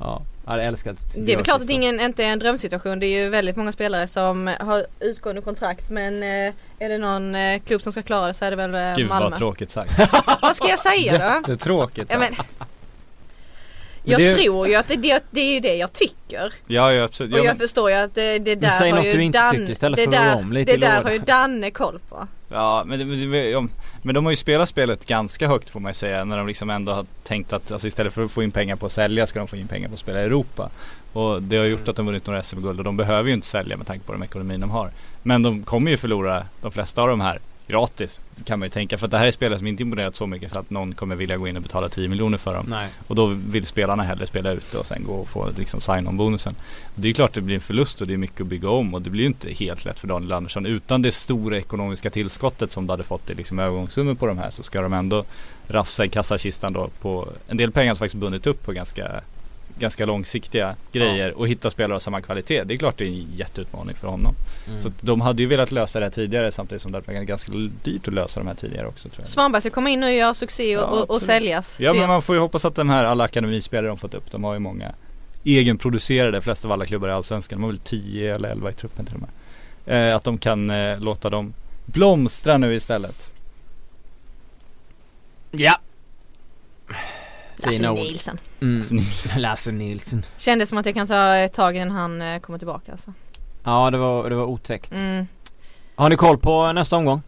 Ja, jag älskar det. Är klart att ingen inte är en drömsituation. Det är ju väldigt många spelare som har utgående kontrakt, men är det någon klubb som ska klara det så är det väl Malmö. Gud, vad tråkigt sagt. Vad ska jag säga då? Jättetråkigt. Ja, men tror ju att det är ju det jag tycker. Ja, absolut. Och jag förstår ju att det där har ju Danne koll på. Ja, men de har ju spelat spelet ganska högt får man säga, när de liksom ändå har tänkt att alltså, istället för att få in pengar på att sälja ska de få in pengar på att spela i Europa. Och det har gjort att de vunnit några SM-guld och de behöver ju inte sälja med tanke på den ekonomin de har. Men de kommer ju förlora de flesta av de här gratis kan man ju tänka, för att det här är spelare som inte imponerat så mycket så att någon kommer vilja gå in och betala 10 miljoner för dem. Nej. Och då vill spelarna hellre spela ute och sen gå och få liksom sign-on-bonusen. Och det är ju klart att det blir en förlust och det är mycket att bygga om och det blir ju inte helt lätt för Daniel Andersson utan det stora ekonomiska tillskottet som de hade fått i liksom övergångssummor på de här, så ska de ändå rafsa i kassakistan då på en del pengar som faktiskt bundit upp på ganska långsiktiga grejer och hitta spelare av samma kvalitet. Det är klart det är en jätteutmaning för honom. Så de hade ju velat lösa det här tidigare, samtidigt som det var ganska dyrt att lösa de här tidigare också, tror jag. Svanberg ska komma in och göra succé och säljas. Ja, men man får ju hoppas att de här alla akademispelare de fått upp, de har ju många egenproducerade, flest av alla klubbar i Allsvenskan, de har väl 10 eller 11 i truppen till och med. Att de kan låta dem blomstra nu istället. Ja. Lasse Nilsson. Lasse Nilsson. Kändes som att jag kan ta tag i när han kommer tillbaka alltså. Ja, det var otäckt. Har ni koll på nästa omgång?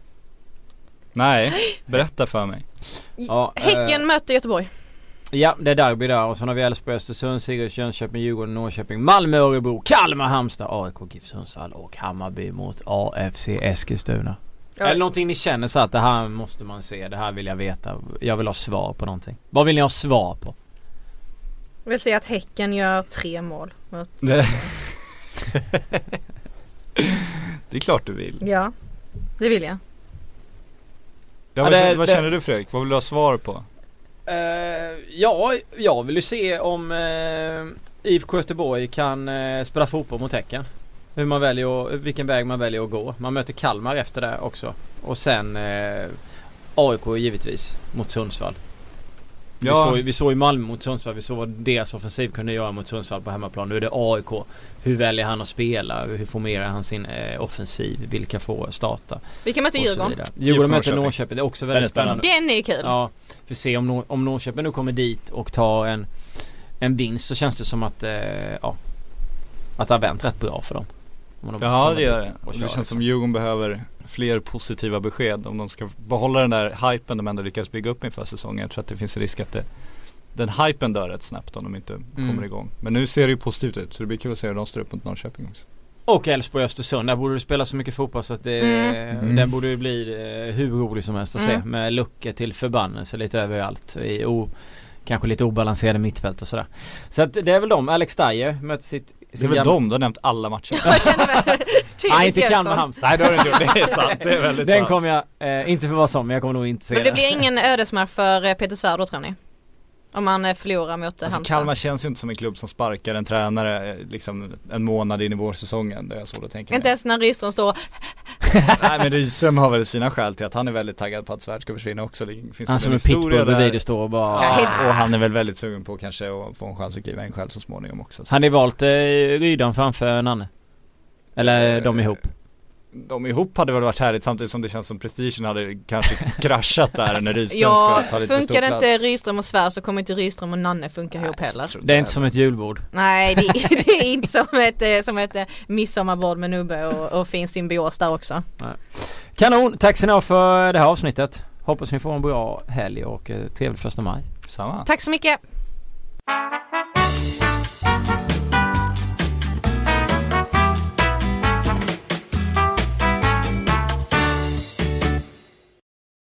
Nej, berätta för mig. Ja, Häcken möter Göteborg. Ja, det är derby där. Och sen har vi Elfsborg, Östersund, Sirius, Jönköping, Djurgården, Norrköping, Malmö, Örebro, Kalmar, Halmstad, AIK, GIF Sundsvall och Hammarby mot AFC Eskilstuna. Ja. Eller någonting ni känner så att det här måste man se, det här vill jag veta, jag vill ha svar på någonting. Vad vill ni ha svar på? Jag vill säga att Häcken gör 3 mål mot... Det är klart du vill. Ja, det vill jag. Ja, vad känner du, Fredrik? Vad vill du ha svar på? Ja, jag vill ju se om IFK Göteborg kan spela fotboll mot Häcken. Hur man väljer, vilken väg man väljer att gå. Man möter Kalmar efter det också. Och sen AIK givetvis mot Sundsvall. Ja. Vi såg i Malmö mot Sundsvall. Vi såg vad deras offensiv kunde göra mot Sundsvall på hemmaplan. Nu är det AIK. Hur väljer han att spela? Hur formerar han sin offensiv? Vilka får starta? Vilka möter Djurgården? Djurgården möter Norrköpen. Det är också väldigt spännande. Den är ju kul. Ja, vi ser om Norrköpen nu kommer dit och tar en vinst, så känns det som att att det har vänt rätt bra för dem. Ja, det gör det. Och det känns som Djurgården behöver fler positiva besked om de ska behålla den där hypen de ändå lyckas bygga upp inför säsongen. Jag tror att det finns risk att den hypen dör rätt snabbt om de inte kommer igång. Men nu ser det ju positivt ut, så det blir kul att se hur de står upp mot Norrköping också. Och Elfsborg, Östersund, där borde du spela så mycket fotboll så att den borde ju bli hur rolig som helst att se, med luckor till förbannelse lite överallt i kanske lite obalanserade mittfält och sådär. Så att det är väl de. Alex Dyer möter sitt det är väl de, du har nämnt alla matcher. Nej, inte Kalmar Halmstad. Nej, det har du inte gjort. Det är sant, det är väldigt sant. Den kommer jag, inte för vad som, men jag kommer nog inte se det. Men det blir ingen ödesmatch för Peter Söder, tror ni? Om man förlorar mot Halmstad. Kalmar känns ju inte som en klubb som sparkar en tränare liksom en månad in i vårsäsongen. Det är så då tänker jag. Inte ens när Rydström står... Nej, men Rydström har väl sina skäl till att han är väldigt taggad på att Svärd ska försvinna också. Han som en pitbull bredvid står bara... Och han är väl väldigt sugen på kanske att få en chans att kliva en själv så småningom också. Så. Han är valt Rydan framför Nanne? Eller de ihop? De ihop hade väl varit härligt, samtidigt som det känns som prestigen hade kanske kraschat där när Rydström ska ta lite stor plats. Funkar inte Rydström och Svär så kommer inte Rydström och Nanne funka ihop heller. Det är inte som ett julbord. Nej, det är inte som ett midsommarbord med nubbe och fin symbios där också. Nej. Kanon, tack så mycket för det här avsnittet. Hoppas ni får en bra helg och trevlig 1 maj. Samma. Tack så mycket.